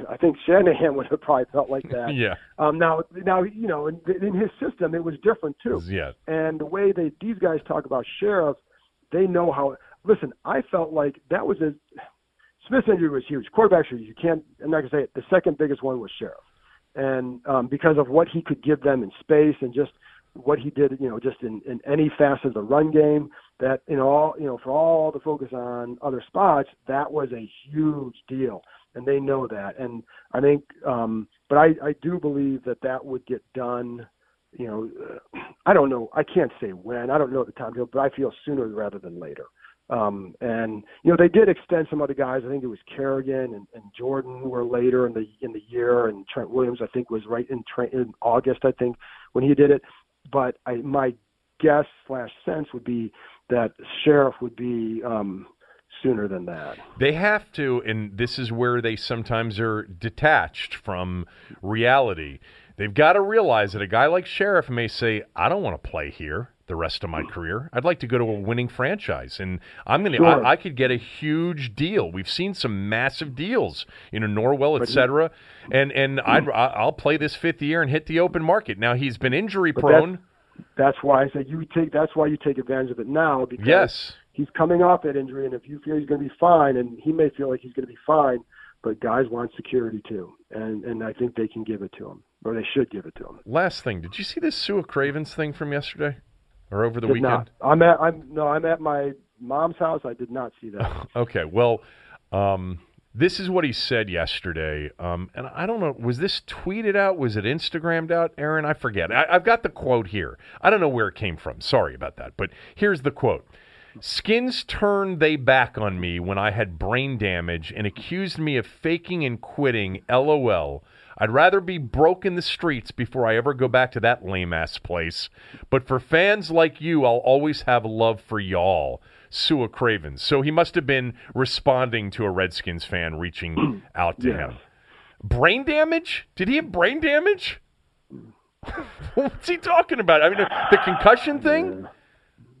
I think Shanahan would have probably felt like that. yeah. Um, now, now, you know, in, in his system, it was different, too. Yeah. And the way they these guys talk about Sheriff, they know how – listen, I felt like that was a – Smith's injury was huge. Quarterback injury, you can't – I'm not going to say it. The second biggest one was Sheriff. And um, because of what he could give them in space and just what he did, you know, just in, in any facet of the run game – that, in all, you know, for all the focus on other spots, that was a huge deal, and they know that. And I think, um, but I, I do believe that that would get done. You know, uh, I don't know. I can't say when. I don't know the time, but I feel sooner rather than later. Um, and you know, they did extend some other guys. I think it was Kerrigan and, and Jordan were later in the in the year, and Trent Williams, I think, was right in, in August, I think, when he did it. But I, my guess slash sense would be that Sheriff would be um, sooner than that. They have to, and this is where they sometimes are detached from reality. They've got to realize that a guy like Sheriff may say, I don't want to play here the rest of my career. I'd like to go to a winning franchise, and I'm gonna. Sure. I, I could get a huge deal. We've seen some massive deals, you know, Norwell, et cetera, and and I'd, I'll play this fifth year and hit the open market. Now, he's been injury prone. That's why I said you take. That's why you take advantage of it now, because yes. he's coming off that injury, and if you feel he's going to be fine, and he may feel like he's going to be fine, but guys want security too, and and I think they can give it to him, or they should give it to him. Last thing, did you see this Sue Cravens thing from yesterday or over the did weekend? Not. I'm at. I'm no. I'm at my mom's house. I did not see that. Okay. Well, um, this is what he said yesterday, um, and I don't know, was this tweeted out? Was it Instagrammed out, Aaron? I forget. I, I've got the quote here. I don't know where it came from. Sorry about that, but here's the quote. Skins turned they back on me when I had brain damage and accused me of faking and quitting, LOL. I'd rather be broke in the streets before I ever go back to that lame-ass place. But for fans like you, I'll always have love for y'all. Sue Cravens. So he must have been responding to a Redskins fan reaching out to yes. him. Brain damage? Did he have brain damage? What's he talking about? I mean, the concussion thing?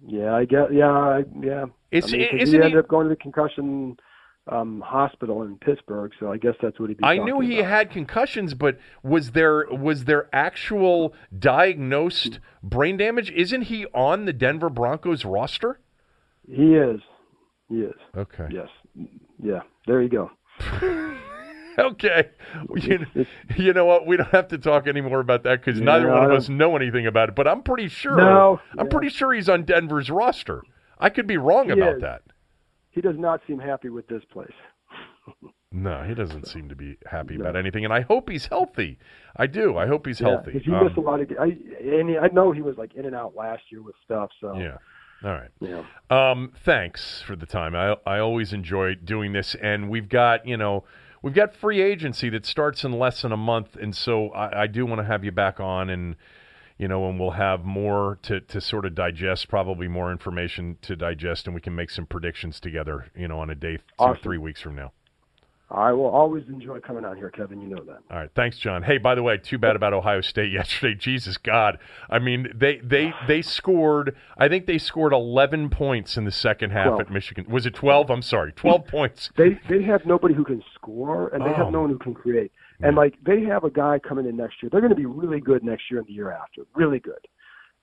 Yeah, I guess. Yeah, yeah. It's, I mean, it, isn't he ended he... up going to the concussion um, hospital in Pittsburgh, so I guess that's what he'd be I talking knew he about. Had concussions, but was there was there actual diagnosed brain damage? Isn't he on the Denver Broncos roster? He is. He is. Okay. Yes. Yeah. There you go. Okay. You, you know what? We don't have to talk anymore about that because yeah, neither one of us know anything about it, but I'm pretty sure. No, I'm yeah. pretty sure he's on Denver's roster. I could be wrong he about is. that. He does not seem happy with this place. No, he doesn't seem to be happy no. about anything, and I hope he's healthy. I do. I hope he's yeah, healthy. He missed um, a lot of I, and I know he was like in and out last year with stuff, so. Yeah. All right. Yeah. Um, thanks for the time. I I always enjoy doing this, and we've got, you know, We've got free agency that starts in less than a month, and so I, I do want to have you back on, and you know, and we'll have more to, to sort of digest, probably more information to digest, and we can make some predictions together, you know, on a day two awesome. or three weeks from now. I will always enjoy coming out here, Kevin. You know that. All right. Thanks, John. Hey, by the way, too bad about Ohio State yesterday. Jesus, God. I mean, they they, they scored, I think they scored eleven points in the second half twelve at Michigan. Was it twelve? I'm sorry, twelve points. They they have nobody who can score, and they oh. have no one who can create. And, like, they have a guy coming in next year. They're going to be really good next year and the year after, really good.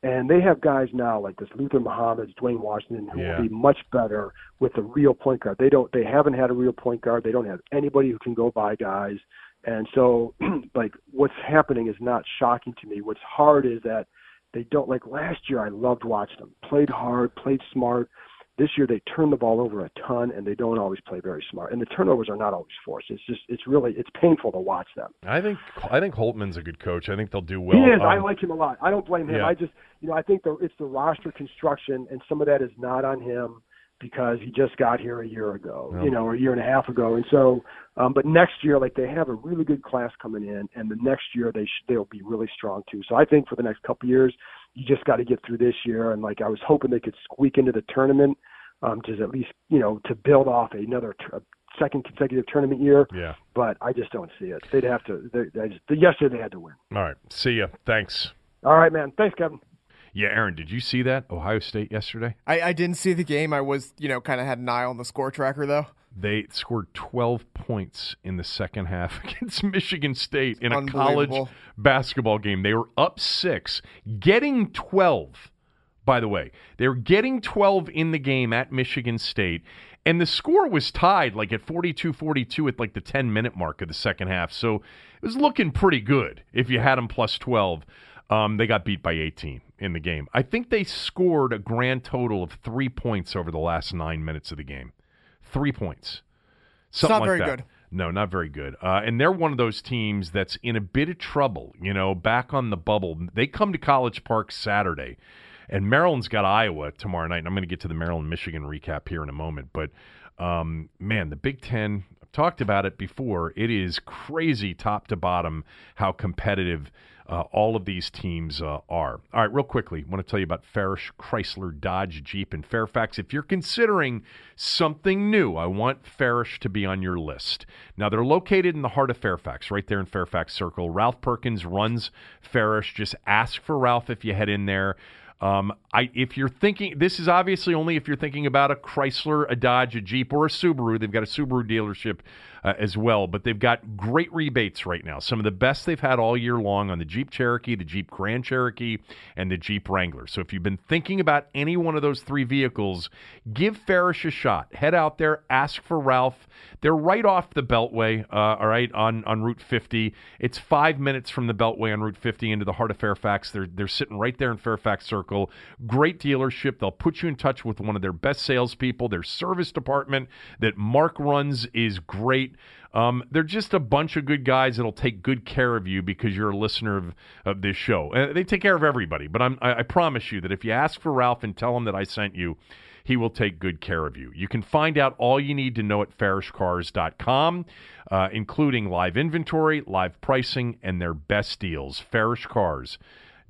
And they have guys now like this Luther Muhammad, Dwayne Washington, who yeah. will be much better with a real point guard. They don't. They haven't had a real point guard. They don't have anybody who can go by guys. And so, like, what's happening is not shocking to me. What's hard is that they don't – like, last year I loved watching them. Played hard, played smart. This year they turn the ball over a ton, and they don't always play very smart. And the turnovers are not always forced. It's just – it's really – it's painful to watch them. I think I think Holtman's a good coach. I think they'll do well. He is. Um, I like him a lot. I don't blame him. Yeah. I just – You know, I think the, it's the roster construction, and some of that is not on him because he just got here a year ago, no. you know, or a year and a half ago. And so, um, but next year, like, they have a really good class coming in, and the next year they sh- they'll be really strong too. So I think for the next couple of years, you just got to get through this year. And, like, I was hoping they could squeak into the tournament, um, to at least, you know, to build off another t- second consecutive tournament year. Yeah. But I just don't see it. They'd have to. They, they just, yesterday they had to win. All right. See ya. Thanks. All right, man. Thanks, Kevin. Yeah, Aaron, did you see that Ohio State yesterday? I, I didn't see the game. I was, you know, kind of had an eye on the score tracker, though. They scored twelve points in the second half against Michigan State in a college basketball game. They were up six, getting twelve, by the way. They were getting twelve in the game at Michigan State, and the score was tied, like, at forty-two forty-two at, like, the ten-minute mark of the second half. So it was looking pretty good if you had them plus twelve. Um, they got beat by eighteen in the game. I think they scored a grand total of three points over the last nine minutes of the game. Three points. Something it's not like very that. good. No, not very good. Uh, and they're one of those teams that's in a bit of trouble, you know, back on the bubble. They come to College Park Saturday, and Maryland's got Iowa tomorrow night. And I'm going to get to the Maryland-Michigan recap here in a moment. But, um, man, the Big Ten, I've talked about it before. It is crazy top to bottom how competitive Uh, all of these teams uh, are. All right, real quickly, I want to tell you about Farish Chrysler Dodge Jeep in Fairfax. If you're considering something new, I want Farish to be on your list. Now, they're located in the heart of Fairfax, right there in Fairfax Circle. Ralph Perkins runs Farish. Just ask for Ralph if you head in there. Um, I, if you're thinking, this is obviously only if you're thinking about a Chrysler, a Dodge, a Jeep, or a Subaru. They've got a Subaru dealership uh, as well, but they've got great rebates right now. Some of the best they've had all year long on the Jeep Cherokee, the Jeep Grand Cherokee, and the Jeep Wrangler. So if you've been thinking about any one of those three vehicles, give Farish a shot. Head out there, ask for Ralph. They're right off the Beltway, uh, all right, on, on Route fifty. It's five minutes from the Beltway on Route fifty into the heart of Fairfax. They're, they're sitting right there in Fairfax Circle. Great dealership. They'll put you in touch with one of their best salespeople. Their service department that Mark runs is great. Um, they're just a bunch of good guys that'll take good care of you because you're a listener of, of this show. Uh, they take care of everybody, but I'm, I, I promise you that if you ask for Ralph and tell him that I sent you, he will take good care of you. You can find out all you need to know at Farish Cars dot com, uh, including live inventory, live pricing, and their best deals. Farish Cars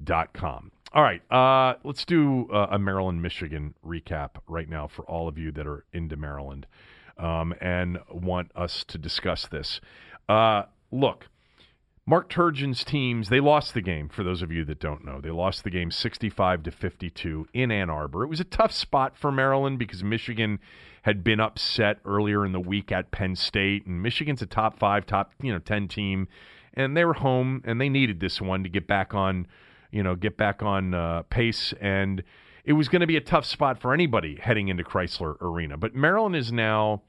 dot com. All right, uh, let's do uh, a Maryland-Michigan recap right now for all of you that are into Maryland um, and want us to discuss this. Uh, look, Mark Turgeon's teams, they lost the game, for those of you that don't know. They lost the game sixty-five to fifty-two in Ann Arbor. It was a tough spot for Maryland because Michigan had been upset earlier in the week at Penn State, and Michigan's a top five, top you know ten team, and they were home, and they needed this one to get back on you know, get back on uh, pace, and it was going to be a tough spot for anybody heading into Chrysler Arena. But Maryland is now,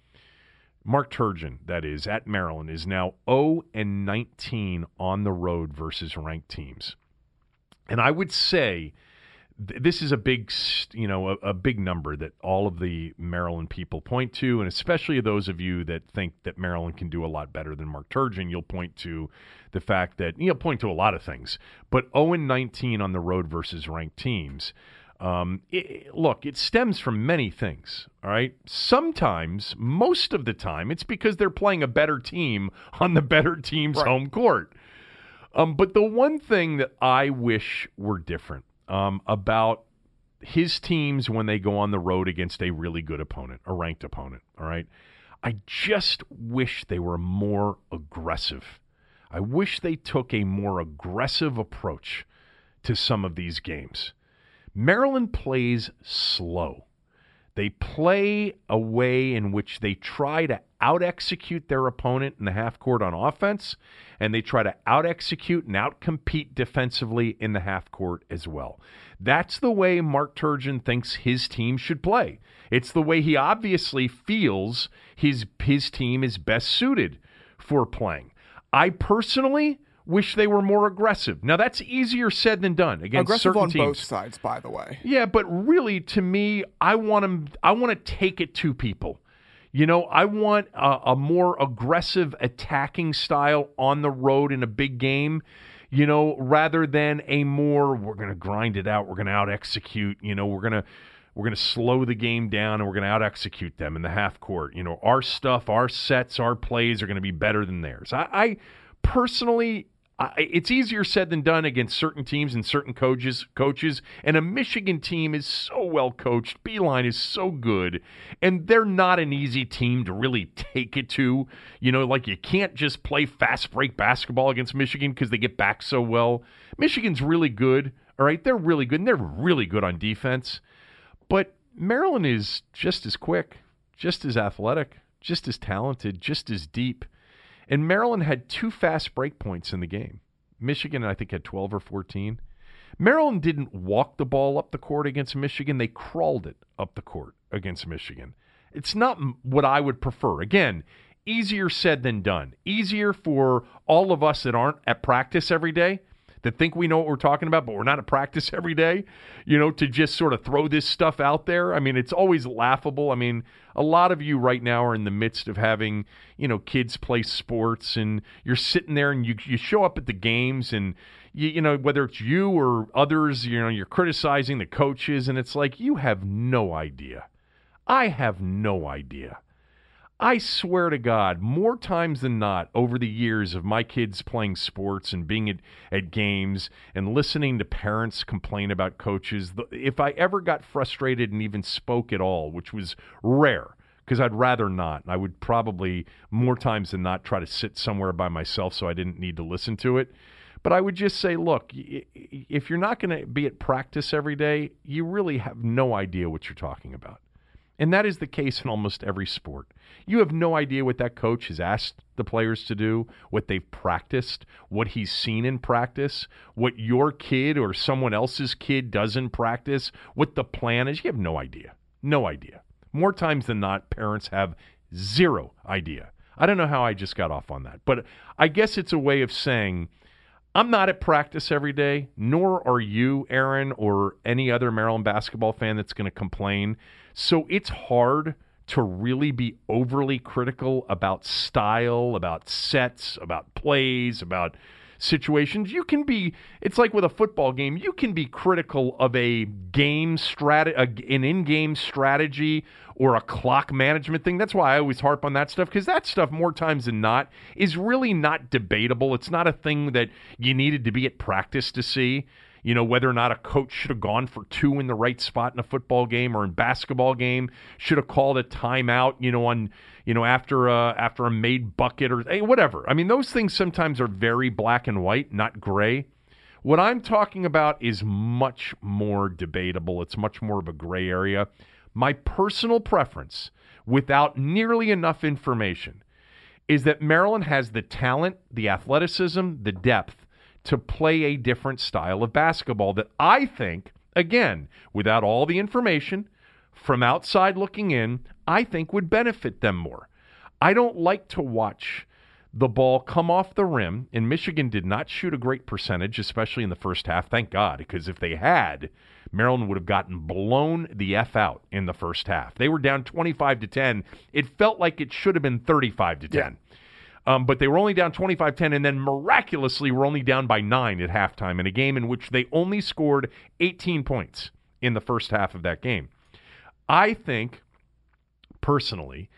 Mark Turgeon, that is, at Maryland, is now oh and nineteen on the road versus ranked teams. And I would say th- this is a big, you know, a, a big number that all of the Maryland people point to, and especially those of you that think that Maryland can do a lot better than Mark Turgeon, you'll point to the fact that, you know, point to a lot of things, but oh and nineteen on the road versus ranked teams. Um, it, look, it stems from many things, all right? Sometimes, most of the time, it's because they're playing a better team on the better team's right. home court. Um, but the one thing that I wish were different um, about his teams when they go on the road against a really good opponent, a ranked opponent, all right? I just wish they were more aggressive. I wish they took a more aggressive approach to some of these games. Maryland plays slow. They play a way in which they try to out-execute their opponent in the half court on offense, and they try to out-execute and out-compete defensively in the half court as well. That's the way Mark Turgeon thinks his team should play. It's the way he obviously feels his, his team is best suited for playing. I personally wish they were more aggressive. Now, that's easier said than done against aggressive certain teams. Aggressive on both sides, by the way. Yeah, but really, to me, I want them, I want to take it to people. You know, I want a, a more aggressive attacking style on the road in a big game, you know, rather than a more, we're going to grind it out, we're going to out-execute, you know, we're going to We're going to slow the game down, and we're going to out-execute them in the half court. You know, our stuff, our sets, our plays are going to be better than theirs. I, I personally, I, it's easier said than done against certain teams and certain coaches. Coaches, and a Michigan team is so well coached. Beilein is so good, and they're not an easy team to really take it to. You know, like you can't just play fast break basketball against Michigan because they get back so well. Michigan's really good. All right, they're really good, and they're really good on defense. But Maryland is just as quick, just as athletic, just as talented, just as deep. And Maryland had two fast break points in the game. Michigan, I think, had twelve or fourteen. Maryland didn't walk the ball up the court against Michigan. They crawled it up the court against Michigan. It's not what I would prefer. Again, easier said than done. Easier for all of us that aren't at practice every day, that think we know what we're talking about, but we're not at practice every day, you know, to just sort of throw this stuff out there. I mean, it's always laughable. I mean, a lot of you right now are in the midst of having, you know, kids play sports, and you're sitting there and you you show up at the games, and, you, you know, whether it's you or others, you know, you're criticizing the coaches, and it's like, you have no idea. I have no idea. I swear to God, more times than not over the years of my kids playing sports and being at, at games and listening to parents complain about coaches, if I ever got frustrated and even spoke at all, which was rare because I'd rather not, I would probably more times than not try to sit somewhere by myself so I didn't need to listen to it. But I would just say, look, if you're not going to be at practice every day, you really have no idea what you're talking about. And that is the case in almost every sport. You have no idea what that coach has asked the players to do, what they've practiced, what he's seen in practice, what your kid or someone else's kid does in practice, what the plan is. You have no idea. No idea. More times than not, parents have zero idea. I don't know how I just got off on that, but I guess it's a way of saying I'm not at practice every day, nor are you, Aaron, or any other Maryland basketball fan that's going to complain. So it's hard to really be overly critical about style, about sets, about plays, about situations. You can be, it's like with a football game, you can be critical of a game strat, an in-game strategy or a clock management thing. That's why I always harp on that stuff, because that stuff more times than not is really not debatable. It's not a thing that you needed to be at practice to see. You know, whether or not a coach should have gone for two in the right spot in a football game or in basketball game, should have called a timeout, you know, on, you know, after a, after a made bucket or hey, whatever. I mean, those things sometimes are very black and white, not gray. What I'm talking about is much more debatable. It's much more of a gray area. My personal preference, without nearly enough information, is that Maryland has the talent, the athleticism, the depth to play a different style of basketball that I think, again, without all the information, from outside looking in, I think would benefit them more. I don't like to watch the ball come off the rim, and Michigan did not shoot a great percentage, especially in the first half, thank God, because if they had, Maryland would have gotten blown the F out in the first half. They were down twenty-five to ten. It felt like it should have been thirty-five to ten. Yeah. Um, but they were only down twenty-five ten, and then miraculously were only down by nine at halftime in a game in which they only scored eighteen points in the first half of that game. I think, personally,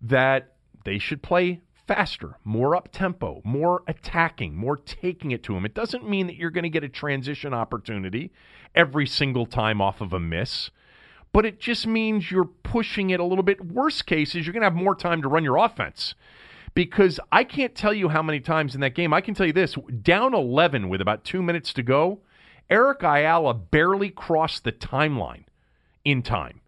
that they should play faster, more up-tempo, more attacking, more taking it to them. It doesn't mean that you're going to get a transition opportunity every single time off of a miss, but it just means you're pushing it a little bit. Worst case is you're going to have more time to run your offense, because I can't tell you how many times in that game, I can tell you this, down eleven with about two minutes to go, Eric Ayala barely crossed the timeline in time.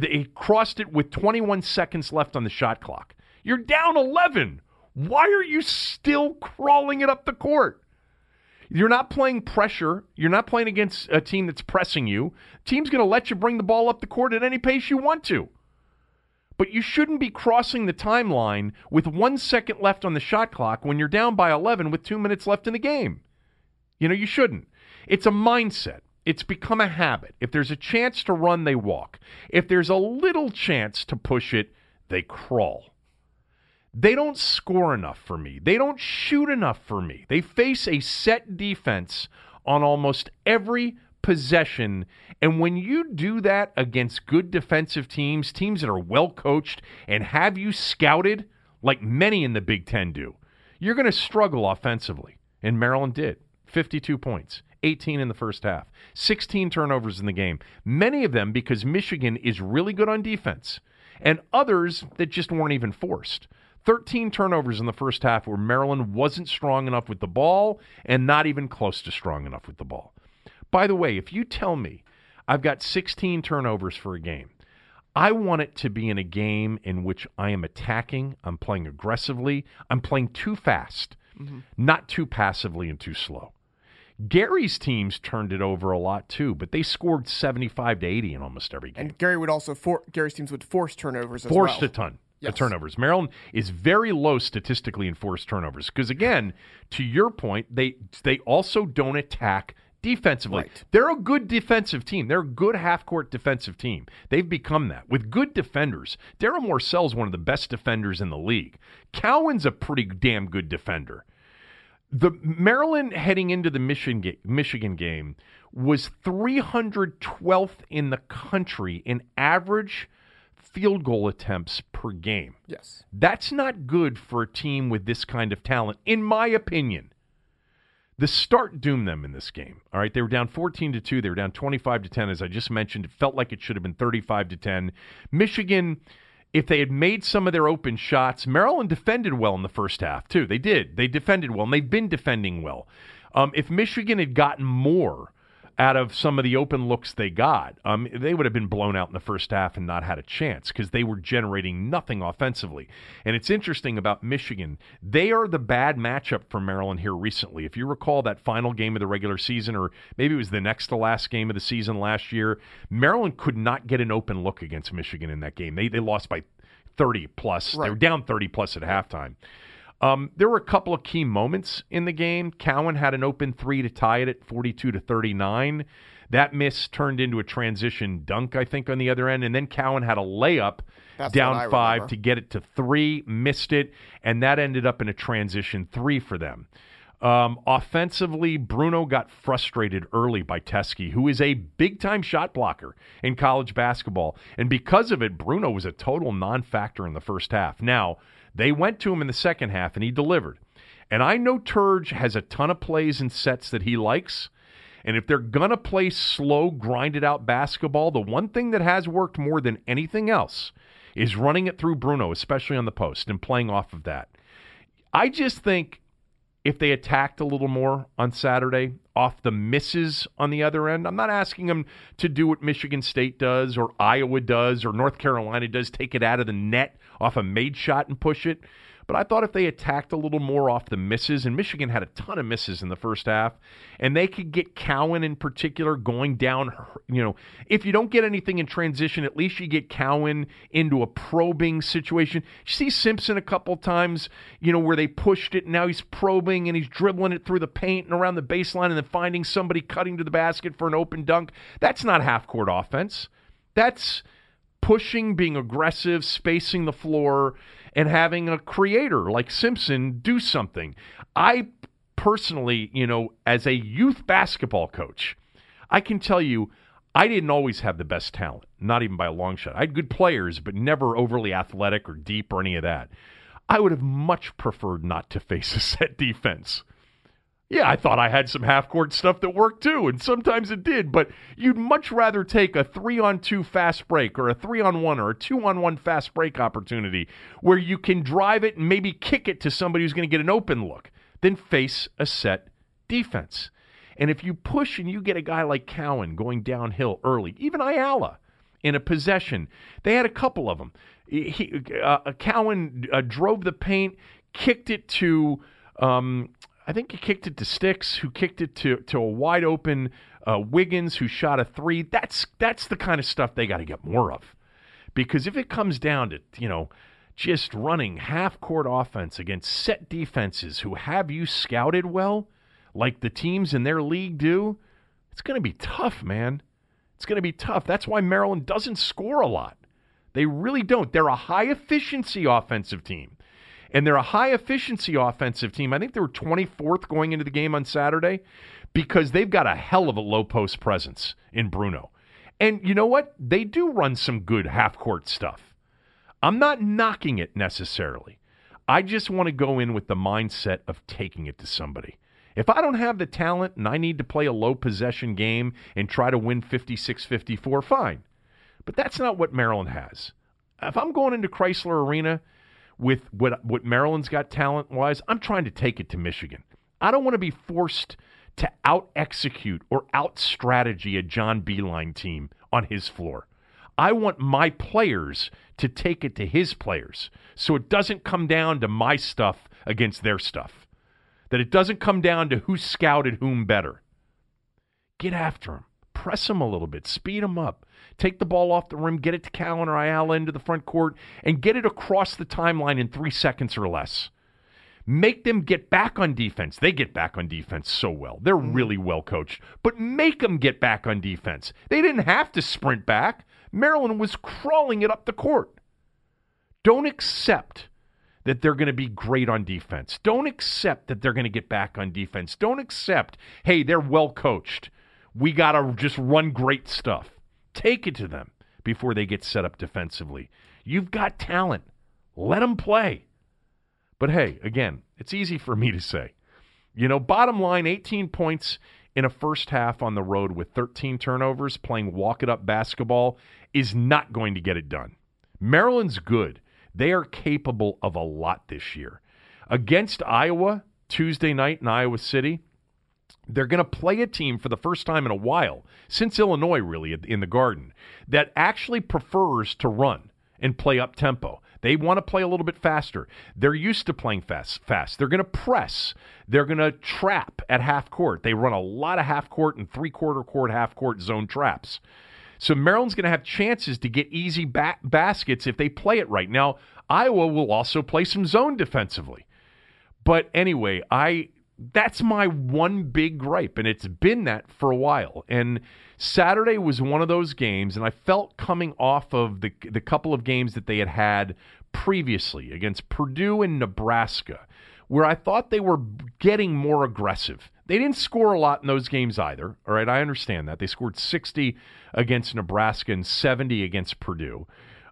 He crossed it with twenty-one seconds left on the shot clock. You're down eleven. Why are you still crawling it up the court? You're not playing pressure. You're not playing against a team that's pressing you. Team's going to let you bring the ball up the court at any pace you want to. But you shouldn't be crossing the timeline with one second left on the shot clock when you're down by eleven with two minutes left in the game. You know, you shouldn't. It's a mindset. It's become a habit. If there's a chance to run, they walk. If there's a little chance to push it, they crawl. They don't score enough for me. They don't shoot enough for me. They face a set defense on almost every possession. And when you do that against good defensive teams, teams that are well coached and have you scouted, like many in the Big Ten do, you're going to struggle offensively. And Maryland did. fifty-two points. eighteen in the first half, sixteen turnovers in the game. Many of them because Michigan is really good on defense, and others that just weren't even forced. thirteen turnovers in the first half where Maryland wasn't strong enough with the ball and not even close to strong enough with the ball. By the way, if you tell me I've got sixteen turnovers for a game, I want it to be in a game in which I am attacking, I'm playing aggressively, I'm playing too fast, mm-hmm. not too passively and too slow. Gary's teams turned it over a lot too, but they scored seventy-five to eighty in almost every game. And Gary would also for, Gary's teams would force turnovers as well. Forced a ton yes. of turnovers. Maryland is very low statistically in forced turnovers because, again, to your point, they they also don't attack defensively. Right. They're a good defensive team. They're a good half-court defensive team. They've become that. With good defenders, Daryl Morcell's one of the best defenders in the league. Cowan's a pretty damn good defender. The Maryland heading into the Michigan game was three hundred twelfth in the country in average field goal attempts per game. Yes. That's not good for a team with this kind of talent, in my opinion. The start doomed them in this game. All right, they were down fourteen to two. They were down twenty-five to ten. As I just mentioned, it felt like it should have been thirty-five to ten. Michigan, if they had made some of their open shots, Maryland defended well in the first half, too. They did. They defended well, and they've been defending well. Um, if Michigan had gotten more out of some of the open looks they got, um, they would have been blown out in the first half and not had a chance because they were generating nothing offensively. And it's interesting about Michigan. They are the bad matchup for Maryland here recently. If you recall that final game of the regular season, or maybe it was the next to last game of the season last year, Maryland could not get an open look against Michigan in that game. They they lost by thirty plus. Right. They were down thirty plus at halftime. Um, there were a couple of key moments in the game. Cowan had an open three to tie it at forty-two to thirty-nine. That miss turned into a transition dunk, I think, on the other end. And then Cowan had a layup That's down five remember. to get it to three, missed it, and that ended up in a transition three for them. Um, offensively, Bruno got frustrated early by Teskey, who is a big-time shot blocker in college basketball. And because of it, Bruno was a total non-factor in the first half. Now, they went to him in the second half, and he delivered. And I know Turge has a ton of plays and sets that he likes. And if they're going to play slow, grinded-out basketball, the one thing that has worked more than anything else is running it through Bruno, especially on the post, and playing off of that. I just think if they attacked a little more on Saturday off the misses on the other end, I'm not asking them to do what Michigan State does or Iowa does or North Carolina does, take it out of the net off a made shot and push it. But I thought if they attacked a little more off the misses, and Michigan had a ton of misses in the first half, and they could get Cowan in particular going down, you know, if you don't get anything in transition, at least you get Cowan into a probing situation. You see Simpson a couple times, you know, where they pushed it, and now he's probing, and he's dribbling it through the paint and around the baseline, and then finding somebody cutting to the basket for an open dunk. That's not half-court offense. That's pushing, being aggressive, spacing the floor, and having a creator like Simpson do something. I personally, you know, as a youth basketball coach, I can tell you I didn't always have the best talent, not even by a long shot. I had good players, but never overly athletic or deep or any of that. I would have much preferred not to face a set defense. Yeah, I thought I had some half-court stuff that worked too, and sometimes it did, but you'd much rather take a three-on-two fast break or a three-on-one or a two-on-one fast break opportunity where you can drive it and maybe kick it to somebody who's going to get an open look than face a set defense. And if you push and you get a guy like Cowan going downhill early, even Ayala in a possession, they had a couple of them. He, uh, Cowan uh, drove the paint, kicked it to... Um, I think he kicked it to Sticks, who kicked it to, to a wide-open uh, Wiggins, who shot a three. That's that's the kind of stuff they got to get more of. Because if it comes down to, you know, just running half-court offense against set defenses who have you scouted well, like the teams in their league do, it's going to be tough, man. It's going to be tough. That's why Maryland doesn't score a lot. They really don't. They're a high-efficiency offensive team. And they're a high-efficiency offensive team. I think they were twenty-fourth going into the game on Saturday because they've got a hell of a low-post presence in Bruno. And you know what? They do run some good half-court stuff. I'm not knocking it necessarily. I just want to go in with the mindset of taking it to somebody. If I don't have the talent and I need to play a low-possession game and try to win fifty-six fifty-four, fine. But that's not what Maryland has. If I'm going into Chrysler Arena with what what Maryland's got talent-wise, I'm trying to take it to Michigan. I don't want to be forced to out-execute or out-strategy a John Beilein team on his floor. I want my players to take it to his players so it doesn't come down to my stuff against their stuff, that it doesn't come down to who scouted whom better. Get after him. Press him a little bit. Speed him up. Take the ball off the rim, get it to Cowan or Ayala into the front court, and get it across the timeline in three seconds or less. Make them get back on defense. They get back on defense so well. They're really well coached. But make them get back on defense. They didn't have to sprint back. Maryland was crawling it up the court. Don't accept that they're going to be great on defense. Don't accept that they're going to get back on defense. Don't accept, hey, they're well coached. We got to just run great stuff. Take it to them before they get set up defensively. You've got talent. Let them play. But hey, again, it's easy for me to say. You know, bottom line, eighteen points in a first half on the road with thirteen turnovers, playing walk-it-up basketball is not going to get it done. Maryland's good. They are capable of a lot this year. Against Iowa, Tuesday night in Iowa City, they're going to play a team for the first time in a while, since Illinois really in the Garden, that actually prefers to run and play up-tempo. They want to play a little bit faster. They're used to playing fast. fast. They're going to press. They're going to trap at half-court. They run a lot of half-court and three-quarter-court, half-court zone traps. So Maryland's going to have chances to get easy ba- baskets if they play it right. Now, Iowa will also play some zone defensively. But anyway, I... That's my one big gripe, and it's been that for a while. And Saturday was one of those games, and I felt coming off of the the couple of games that they had had previously against Purdue and Nebraska, where I thought they were getting more aggressive. They didn't score a lot in those games either. All right, I understand that. They scored sixty against Nebraska and seventy against Purdue.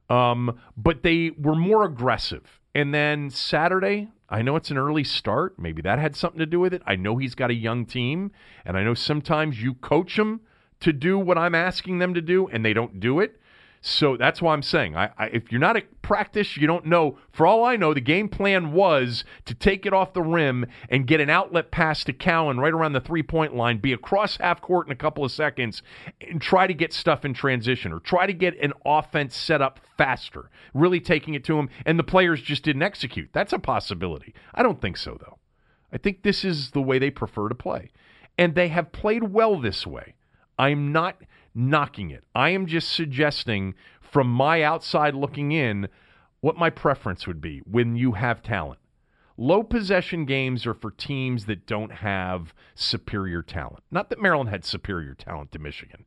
Um, but they were more aggressive. And then Saturday, I know it's an early start. Maybe that had something to do with it. I know he's got a young team, and I know sometimes you coach them to do what I'm asking them to do, and they don't do it. So that's why I'm saying I, I, if you're not at practice, you don't know. For all I know, the game plan was to take it off the rim and get an outlet pass to Cowan right around the three-point line, be across half court in a couple of seconds, and try to get stuff in transition or try to get an offense set up faster, really taking it to him, and the players just didn't execute. That's a possibility. I don't think so, though. I think this is the way they prefer to play, and they have played well this way. I'm not knocking it. I am just suggesting from my outside looking in what my preference would be when you have talent. Low possession games are for teams that don't have superior talent. Not that Maryland had superior talent to Michigan,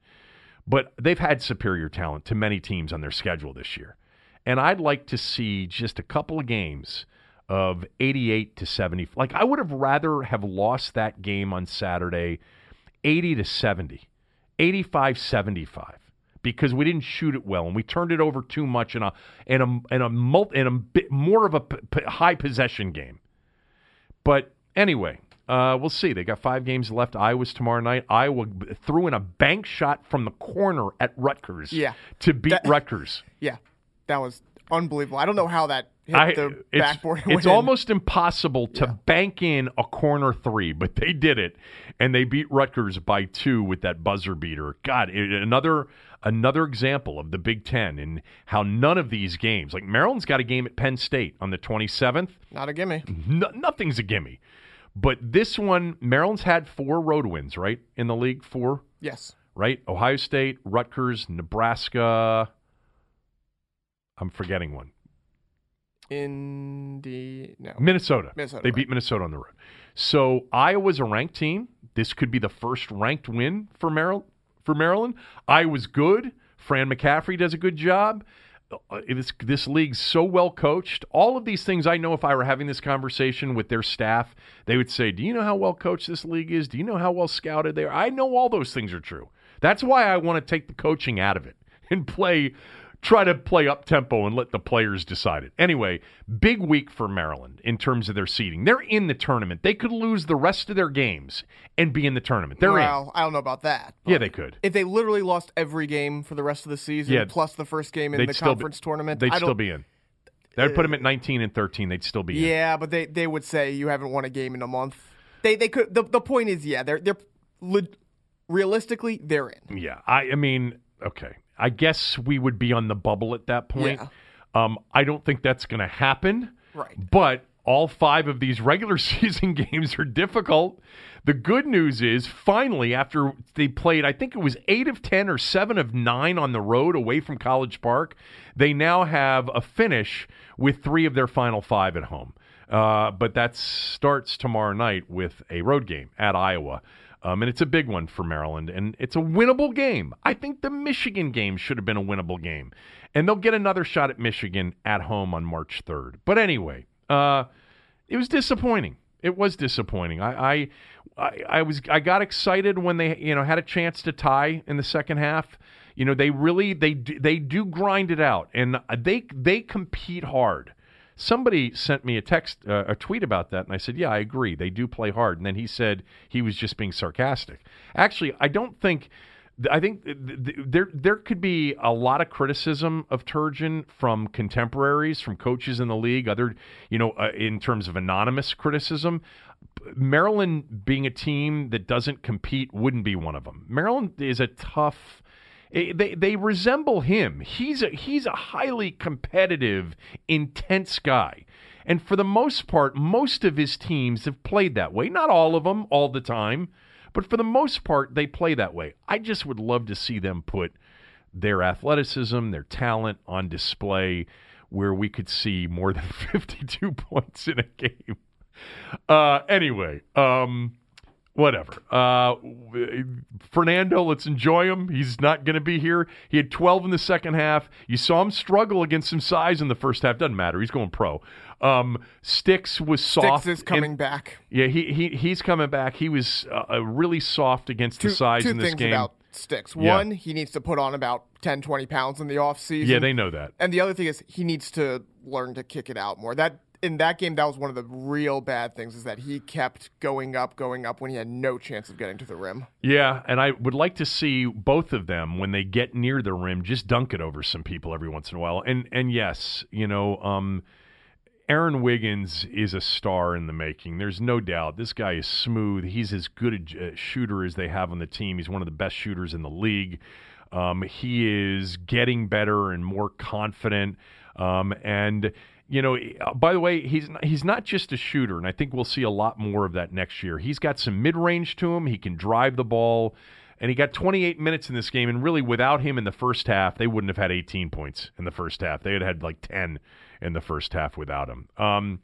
but they've had superior talent to many teams on their schedule this year. And I'd like to see just a couple of games of eighty-eight to seventy. Like I would have rather have lost that game on Saturday eighty to seventy. eighty-five seventy-five because we didn't shoot it well and we turned it over too much in a in a in a, multi, in a bit more of a p- p- high possession game. But anyway, uh, we'll see. They got five games left. Iowa's tomorrow night. Iowa threw in a bank shot from the corner at Rutgers yeah. to beat that, Rutgers. Yeah, that was unbelievable. I don't know how that hit I, the it's, backboard. It's almost in. impossible to yeah. bank in a corner three, but they did it, and they beat Rutgers by two with that buzzer beater. God, it, another another example of the Big Ten and how none of these games, like Maryland's got a game at Penn State on the twenty-seventh. Not a gimme. No, nothing's a gimme. But this one, Maryland's had four road wins, right, in the league? Four? Yes. Right? Ohio State, Rutgers, Nebraska. I'm forgetting one. In the no. Minnesota. Minnesota. They right. beat Minnesota on the road. So Iowa's a ranked team. This could be the first ranked win for Maryland. For Maryland. Iowa's good. Fran McCaffrey does a good job. It's, this league's so well coached. All of these things, I know if I were having this conversation with their staff, they would say, do you know how well coached this league is? Do you know how well scouted they are? I know all those things are true. That's why I want to take the coaching out of it and play – try to play up-tempo and let the players decide it. Anyway, big week for Maryland in terms of their seeding. They're in the tournament. They could lose the rest of their games and be in the tournament. They're well, in. I don't know about that. Yeah, they could. If they literally lost every game for the rest of the season, yeah, plus the first game in the conference be, tournament, they'd I don't, still be in. That would put them at nineteen and thirteen. They'd still be yeah, in. Yeah, but they, they would say you haven't won a game in a month. They they could. The, the point is, yeah, they're they're le- realistically, they're in. Yeah, I, I mean, okay. I guess we would be on the bubble at that point. Yeah. Um, I don't think that's going to happen. Right. But all five of these regular season games are difficult. The good news is, finally, after they played, I think it was eight of ten or seven of nine on the road away from College Park, they now have a finish with three of their final five at home. Uh, but that starts tomorrow night with a road game at Iowa. Um, and it's a big one for Maryland, and it's a winnable game. I think the Michigan game should have been a winnable game. And they'll get another shot at Michigan at home on March third. But anyway, uh, it was disappointing. It was disappointing. I, I, I, I was I got excited when they you know had a chance to tie in the second half. You know they really they they do grind it out, and they they compete hard. Somebody sent me a text, uh, a tweet about that, and I said, yeah, I agree. They do play hard. And then he said he was just being sarcastic. Actually, I don't think – I think th- th- there there could be a lot of criticism of Turgeon from contemporaries, from coaches in the league, other – you know, uh, in terms of anonymous criticism. Maryland being a team that doesn't compete wouldn't be one of them. Maryland is a tough – They they resemble him. He's a, he's a highly competitive, intense guy. And for the most part, most of his teams have played that way. Not all of them all the time, but for the most part, they play that way. I just would love to see them put their athleticism, their talent on display where we could see more than fifty-two points in a game. Uh, anyway, um... Whatever. Uh, Fernando, let's enjoy him. He's not going to be here. He had twelve in the second half. You saw him struggle against some size in the first half. Doesn't matter. He's going pro. Um, Sticks was soft. Sticks is coming and, back. Yeah, he he he's coming back. He was uh, really soft against two, the size in this game. Two things about Sticks. One, yeah. he needs to put on about ten, twenty pounds in the offseason. Yeah, they know that. And the other thing is he needs to learn to kick it out more. That In that game, that was one of the real bad things is that he kept going up, going up when he had no chance of getting to the rim. Yeah, and I would like to see both of them, when they get near the rim, just dunk it over some people every once in a while. And and yes, you know, um, Aaron Wiggins is a star in the making. There's no doubt. This guy is smooth. He's as good a shooter as they have on the team. He's one of the best shooters in the league. Um, he is getting better and more confident. Um, and... You know, by the way, he's not, he's not just a shooter, and I think we'll see a lot more of that next year. He's got some mid-range to him. He can drive the ball, and he got twenty-eight minutes in this game, and really without him in the first half, they wouldn't have had eighteen points in the first half. They had had like ten in the first half without him. Um,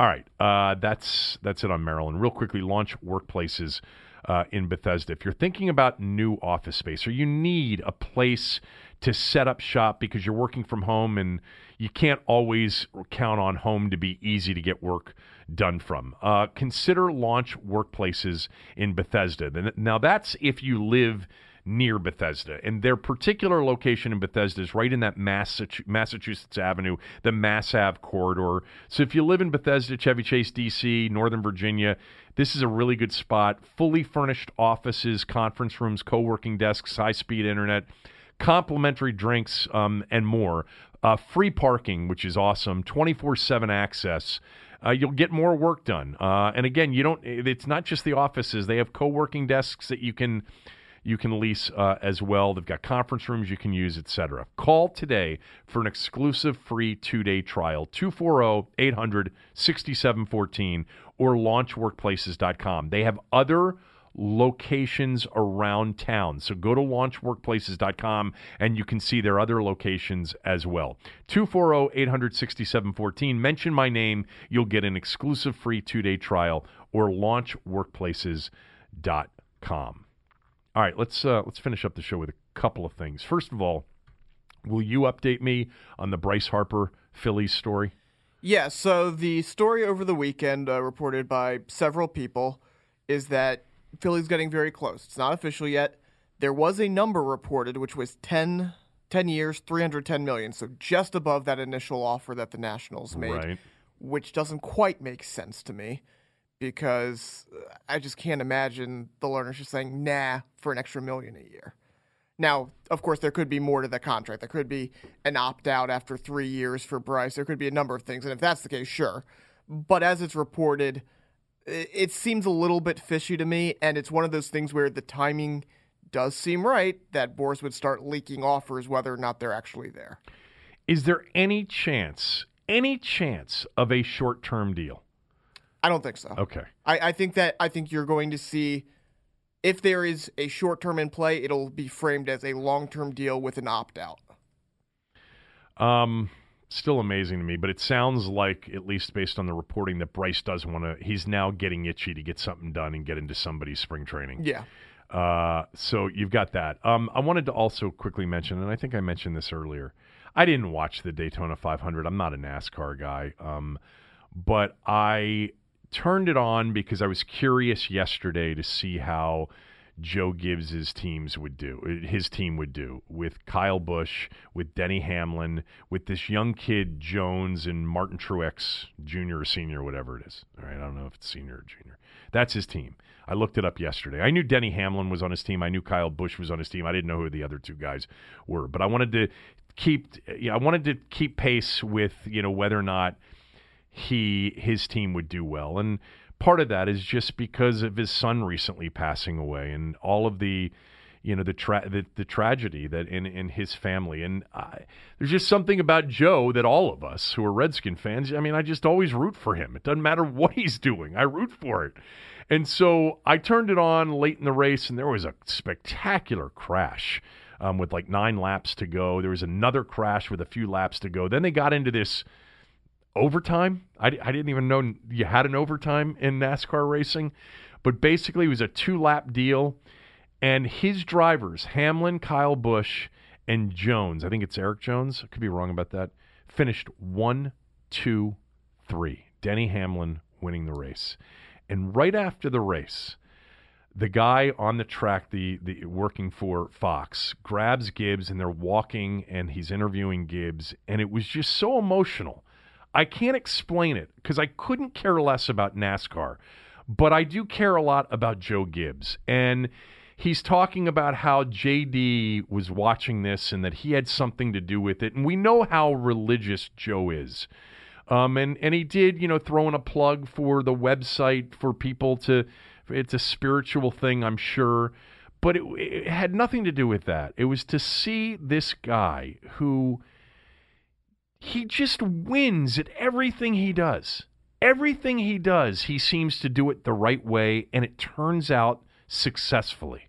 all right, uh, that's that's it on Maryland. Real quickly, launch workplaces uh, in Bethesda. If you're thinking about new office space or you need a place to set up shop because you're working from home and you can't always count on home to be easy to get work done from. Uh, consider Launch Workplaces in Bethesda. Now that's if you live near Bethesda. And their particular location in Bethesda is right in that Massachusetts Avenue, the Mass Ave corridor. So if you live in Bethesda, Chevy Chase, D C, Northern Virginia, this is a really good spot. Fully furnished offices, conference rooms, co-working desks, high-speed internet, complimentary drinks, um, and more. Uh, free parking, which is awesome, twenty-four seven access. Uh, you'll get more work done. Uh, and again, you don't. It's not just the offices. They have co-working desks that you can you can lease uh, as well. They've got conference rooms you can use, et cetera. Call today for an exclusive free two-day trial, two four zero, eight hundred, sixty-seven fourteen or launch workplaces dot com. They have other locations around town. So go to launch workplaces dot com and you can see their other locations as well. two four zero, eight hundred, sixty-seven fourteen. Mention my name. You'll get an exclusive free two-day trial or launch workplaces dot com. All right, let's, uh, let's finish up the show with a couple of things. First of all, will you update me on the Bryce Harper Phillies story? Yeah, so the story over the weekend uh, reported by several people is that Philly's getting very close. It's not official yet. There was a number reported, which was ten years, three hundred ten million dollars, so just above that initial offer that the Nationals made, right, which doesn't quite make sense to me because I just can't imagine the learners just saying, nah, for an extra million a year. Now, of course, there could be more to the contract. There could be an opt-out after three years for Bryce. There could be a number of things, and if that's the case, sure. But as it's reported, it seems a little bit fishy to me, and it's one of those things where the timing does seem right that Boris would start leaking offers whether or not they're actually there. Is there any chance, any chance of a short-term deal? I don't think so. Okay. I, I think that I think you're going to see, if there is a short-term in play, it'll be framed as a long-term deal with an opt-out. Um. Still amazing to me, but it sounds like, at least based on the reporting, that Bryce does want to, he's now getting itchy to get something done and get into somebody's spring training. Yeah. Uh, so you've got that. Um, I wanted to also quickly mention, and I think I mentioned this earlier, I didn't watch the Daytona five hundred. I'm not a NASCAR guy, um, but I turned it on because I was curious yesterday to see how Joe Gibbs's teams would do, his team would do, with Kyle Busch, with Denny Hamlin, with this young kid Jones and Martin Truex Junior or Senior, whatever it is. All right, I don't know if it's Senior or Junior. That's his team. I looked it up yesterday. I knew Denny Hamlin was on his team. I knew Kyle Busch was on his team. I didn't know who the other two guys were, but I wanted to keep, you know, I wanted to keep pace with, you know, whether or not he his team would do well. And part of that is just because of his son recently passing away and all of the, you know, the tra- the, the tragedy that in, in his family. And I, there's just something about Joe that all of us who are Redskin fans, I mean, I just always root for him. It doesn't matter what he's doing. I root for it. And so I turned it on late in the race, and there was a spectacular crash um, with like nine laps to go. There was another crash with a few laps to go. Then they got into this overtime. I, I didn't even know you had an overtime in NASCAR racing, but basically it was a two-lap deal, and his drivers, Hamlin, Kyle Busch, and Jones, I think it's Eric Jones, I could be wrong about that, finished one, two, three. Denny Hamlin winning the race. And right after the race, the guy on the track, the the working for Fox, grabs Gibbs, and they're walking, and he's interviewing Gibbs, and it was just so emotional. I can't explain it because I couldn't care less about NASCAR, but I do care a lot about Joe Gibbs. And he's talking about how J D was watching this and that he had something to do with it. And we know how religious Joe is. Um, and, and he did, you know, throw in a plug for the website for people to, it's a spiritual thing, I'm sure, but it, it had nothing to do with that. It was to see this guy who, he just wins at everything he does. Everything he does, he seems to do it the right way, and it turns out successfully.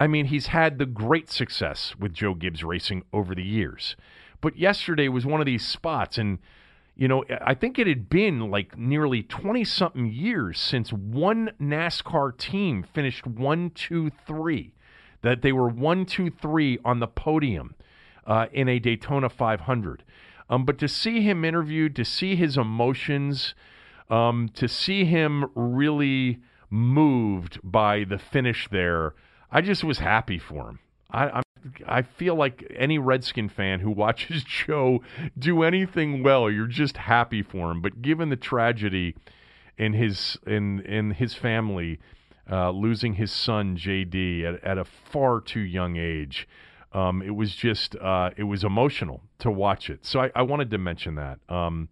I mean, he's had the great success with Joe Gibbs Racing over the years. But yesterday was one of these spots, and, you know, I think it had been like nearly twenty-something years since one NASCAR team finished one, two, three, that they were one, two, three on the podium Uh, in a Daytona five hundred. Um, but to see him interviewed, to see his emotions, um, to see him really moved by the finish there, I just was happy for him. I, I'm, I feel like any Redskin fan who watches Joe do anything well, you're just happy for him. But given the tragedy in his in in his family, uh, losing his son J D at, at a far too young age, um, it was just uh, it was emotional to watch it. So I, I wanted to mention that. Um,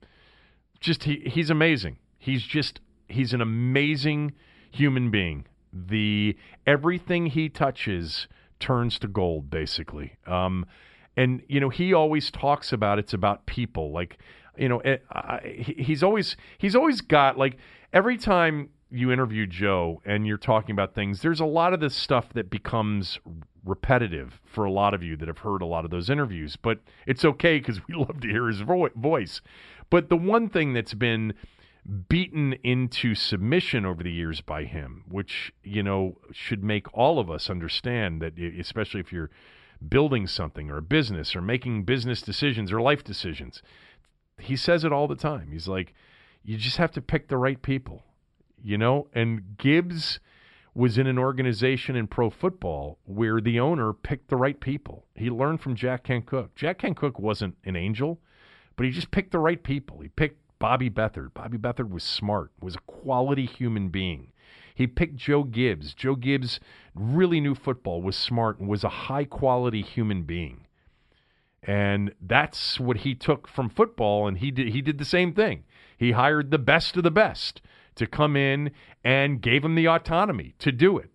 just he he's amazing. He's just he's an amazing human being. The everything he touches turns to gold, basically. Um, and, you know, he always talks about it's about people. Like, you know, it, I, he's always he's always got, like, every time you interview Joe and you're talking about things, there's a lot of this stuff that becomes repetitive for a lot of you that have heard a lot of those interviews. But it's okay because we love to hear his vo- voice. But the one thing that's been beaten into submission over the years by him, which, you know, should make all of us understand that, especially if you're building something or a business or making business decisions or life decisions, he says it all the time. He's like, you just have to pick the right people, you know? And Gibbs was in an organization in pro football where the owner picked the right people. He learned from Jack Kent Cooke. Jack Kent Cooke wasn't an angel, but he just picked the right people. He picked Bobby Beathard. Bobby Beathard was smart, was a quality human being. He picked Joe Gibbs. Joe Gibbs really knew football, was smart, and was a high-quality human being. And that's what he took from football, and he did, he did the same thing. He hired the best of the best to come in and gave him the autonomy to do it.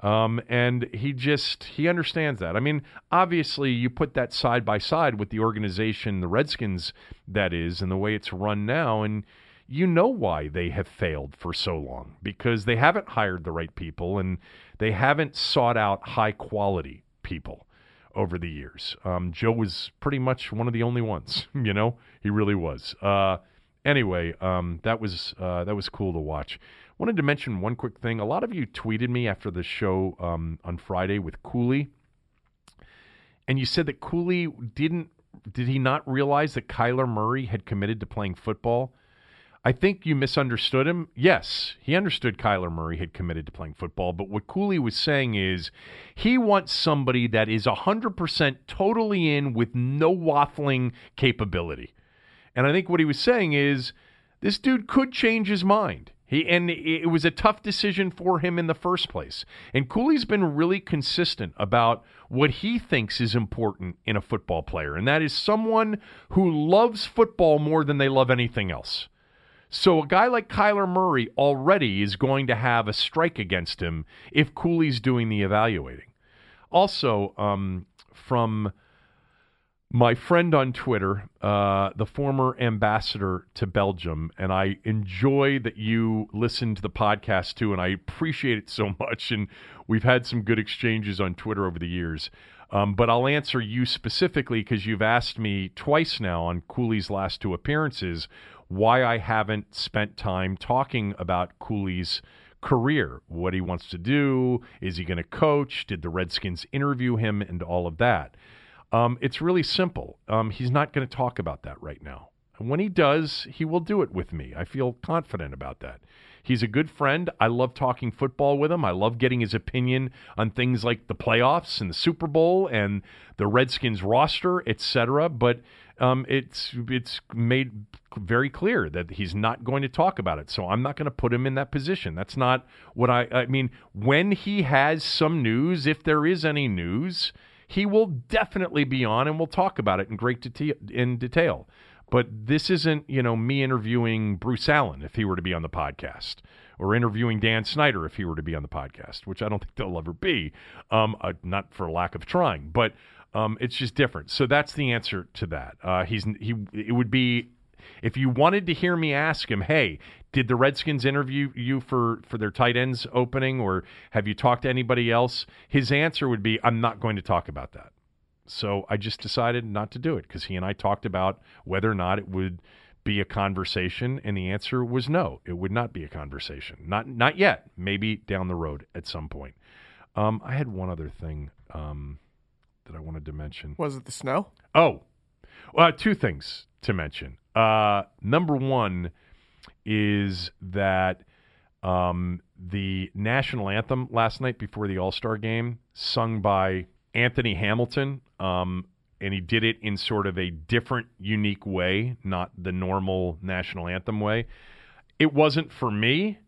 Um, and he just, he understands that. I mean, obviously you put that side by side with the organization, the Redskins, that is, and the way it's run now. And you know why they have failed for so long, because they haven't hired the right people and they haven't sought out high quality people over the years. Um, Joe was pretty much one of the only ones, you know, he really was. Uh, anyway, um, that was, uh, that was cool to watch. Wanted to mention one quick thing. A lot of you tweeted me after the show um, on Friday with Cooley, and you said that Cooley didn't, did he not realize that Kyler Murray had committed to playing football? I think you misunderstood him. Yes, he understood Kyler Murray had committed to playing football, but what Cooley was saying is he wants somebody that is one hundred percent totally in with no waffling capability. And I think what he was saying is this dude could change his mind. He, and it was a tough decision for him in the first place. And Cooley's been really consistent about what he thinks is important in a football player, and that is someone who loves football more than they love anything else. So a guy like Kyler Murray already is going to have a strike against him if Cooley's doing the evaluating. Also, um, from my friend on Twitter, uh, the former ambassador to Belgium, and I enjoy that you listen to the podcast too, and I appreciate it so much, and we've had some good exchanges on Twitter over the years. Um, but I'll answer you specifically because you've asked me twice now on Cooley's last two appearances why I haven't spent time talking about Cooley's career, what he wants to do, is he going to coach, did the Redskins interview him, and all of that. Um, it's really simple. Um, he's not going to talk about that right now. And when he does, he will do it with me. I feel confident about that. He's a good friend. I love talking football with him. I love getting his opinion on things like the playoffs and the Super Bowl and the Redskins roster, et cetera. But um, it's it's made very clear that he's not going to talk about it. So I'm not going to put him in that position. That's not what I, I mean, when he has some news, if there is any news, he will definitely be on, and we'll talk about it in great detail, in detail. But this isn't, you know, me interviewing Bruce Allen if he were to be on the podcast, or interviewing Dan Snyder if he were to be on the podcast, which I don't think they'll ever be, um, uh, not for lack of trying, but um, it's just different. So that's the answer to that. Uh, he's he. It would be, if you wanted to hear me ask him, hey, did the Redskins interview you for, for their tight ends opening, or have you talked to anybody else? His answer would be, I'm not going to talk about that. So I just decided not to do it because he and I talked about whether or not it would be a conversation, and the answer was no, it would not be a conversation. Not not yet, maybe down the road at some point. Um, I had one other thing um, that I wanted to mention. Was it the snow? Oh, uh, two things to mention. Uh, number one is that Um, the national anthem last night before the All-Star game, sung by Anthony Hamilton, um, and he did it in sort of a different, unique way, not the normal national anthem way. It wasn't for me,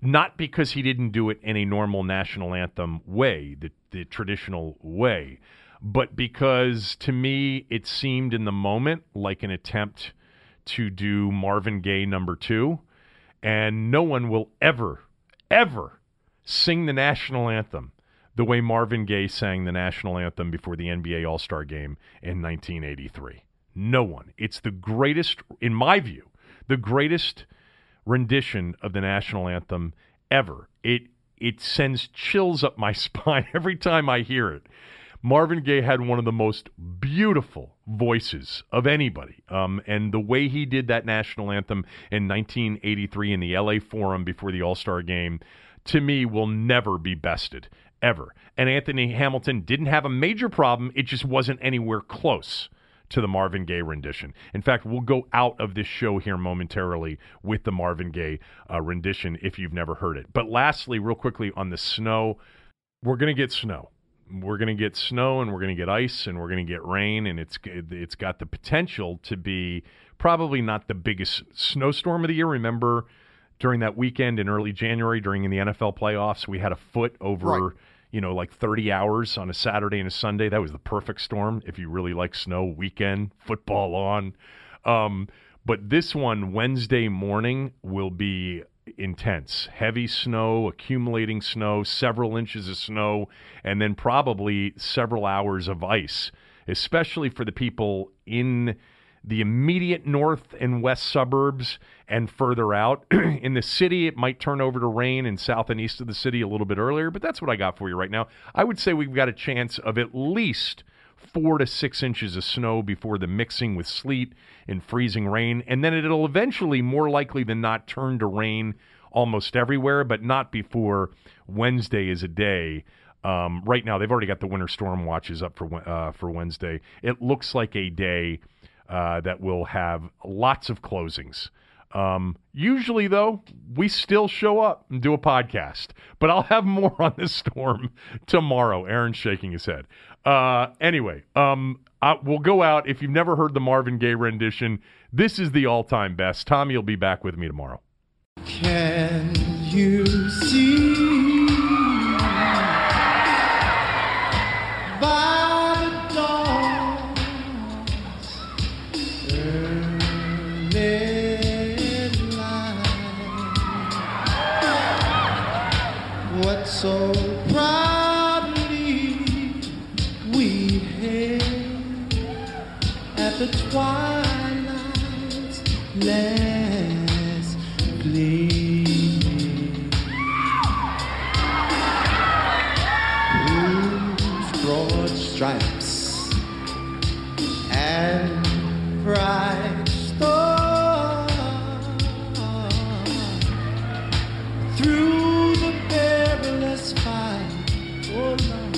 not because he didn't do it in a normal national anthem way, the, the traditional way, but because to me it seemed in the moment like an attempt to do Marvin Gaye number two, and no one will ever, ever sing the national anthem the way Marvin Gaye sang the national anthem before the N B A All-Star Game in nineteen eighty-three. No one. It's the greatest, in my view, the greatest rendition of the national anthem ever. It it sends chills up my spine every time I hear it. Marvin Gaye had one of the most beautiful voices of anybody. Um, and the way he did that national anthem in nineteen eighty-three in the L A Forum before the All-Star Game, to me, will never be bested, ever. And Anthony Hamilton didn't have a major problem. It just wasn't anywhere close to the Marvin Gaye rendition. In fact, we'll go out of this show here momentarily with the Marvin Gaye uh, rendition if you've never heard it. But lastly, real quickly on the snow, we're going to get snow. We're going to get snow and we're going to get ice and we're going to get rain, and it's it's got the potential to be probably not the biggest snowstorm of the year. Remember, during that weekend in early January during the N F L playoffs, we had a foot over, right. you know, like thirty hours on a Saturday and a Sunday. That was the perfect storm if you really like snow, weekend, football on. Um, but this one, Wednesday morning, will be intense. Heavy snow, accumulating snow, several inches of snow, and then probably several hours of ice, especially for the people in the immediate north and west suburbs and further out. In the city, it might turn over to rain in south and east of the city a little bit earlier, but that's what I got for you right now. I would say we've got a chance of at least four to six inches of snow before the mixing with sleet and freezing rain, and then it'll eventually, more likely than not, turn to rain almost everywhere, but not before Wednesday is a day. Um, right now, they've already got the winter storm watches up for uh, for Wednesday. It looks like a day Uh, that will have lots of closings. Um, usually, though, we still show up and do a podcast. But I'll have more on this storm tomorrow. Aaron's shaking his head. Uh, anyway, um, I, we'll go out. If you've never heard the Marvin Gaye rendition, this is the all-time best. Tommy will be back with me tomorrow. Can you see by the dawn? What so proudly we hailed at the twilight's last gleaming, whose broad stripes and pride through the perilous fire, oh Lord,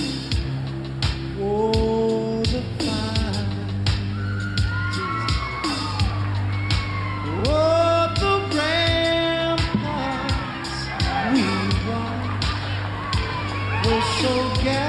oh the fire, oh the ramparts we walked were so gallant.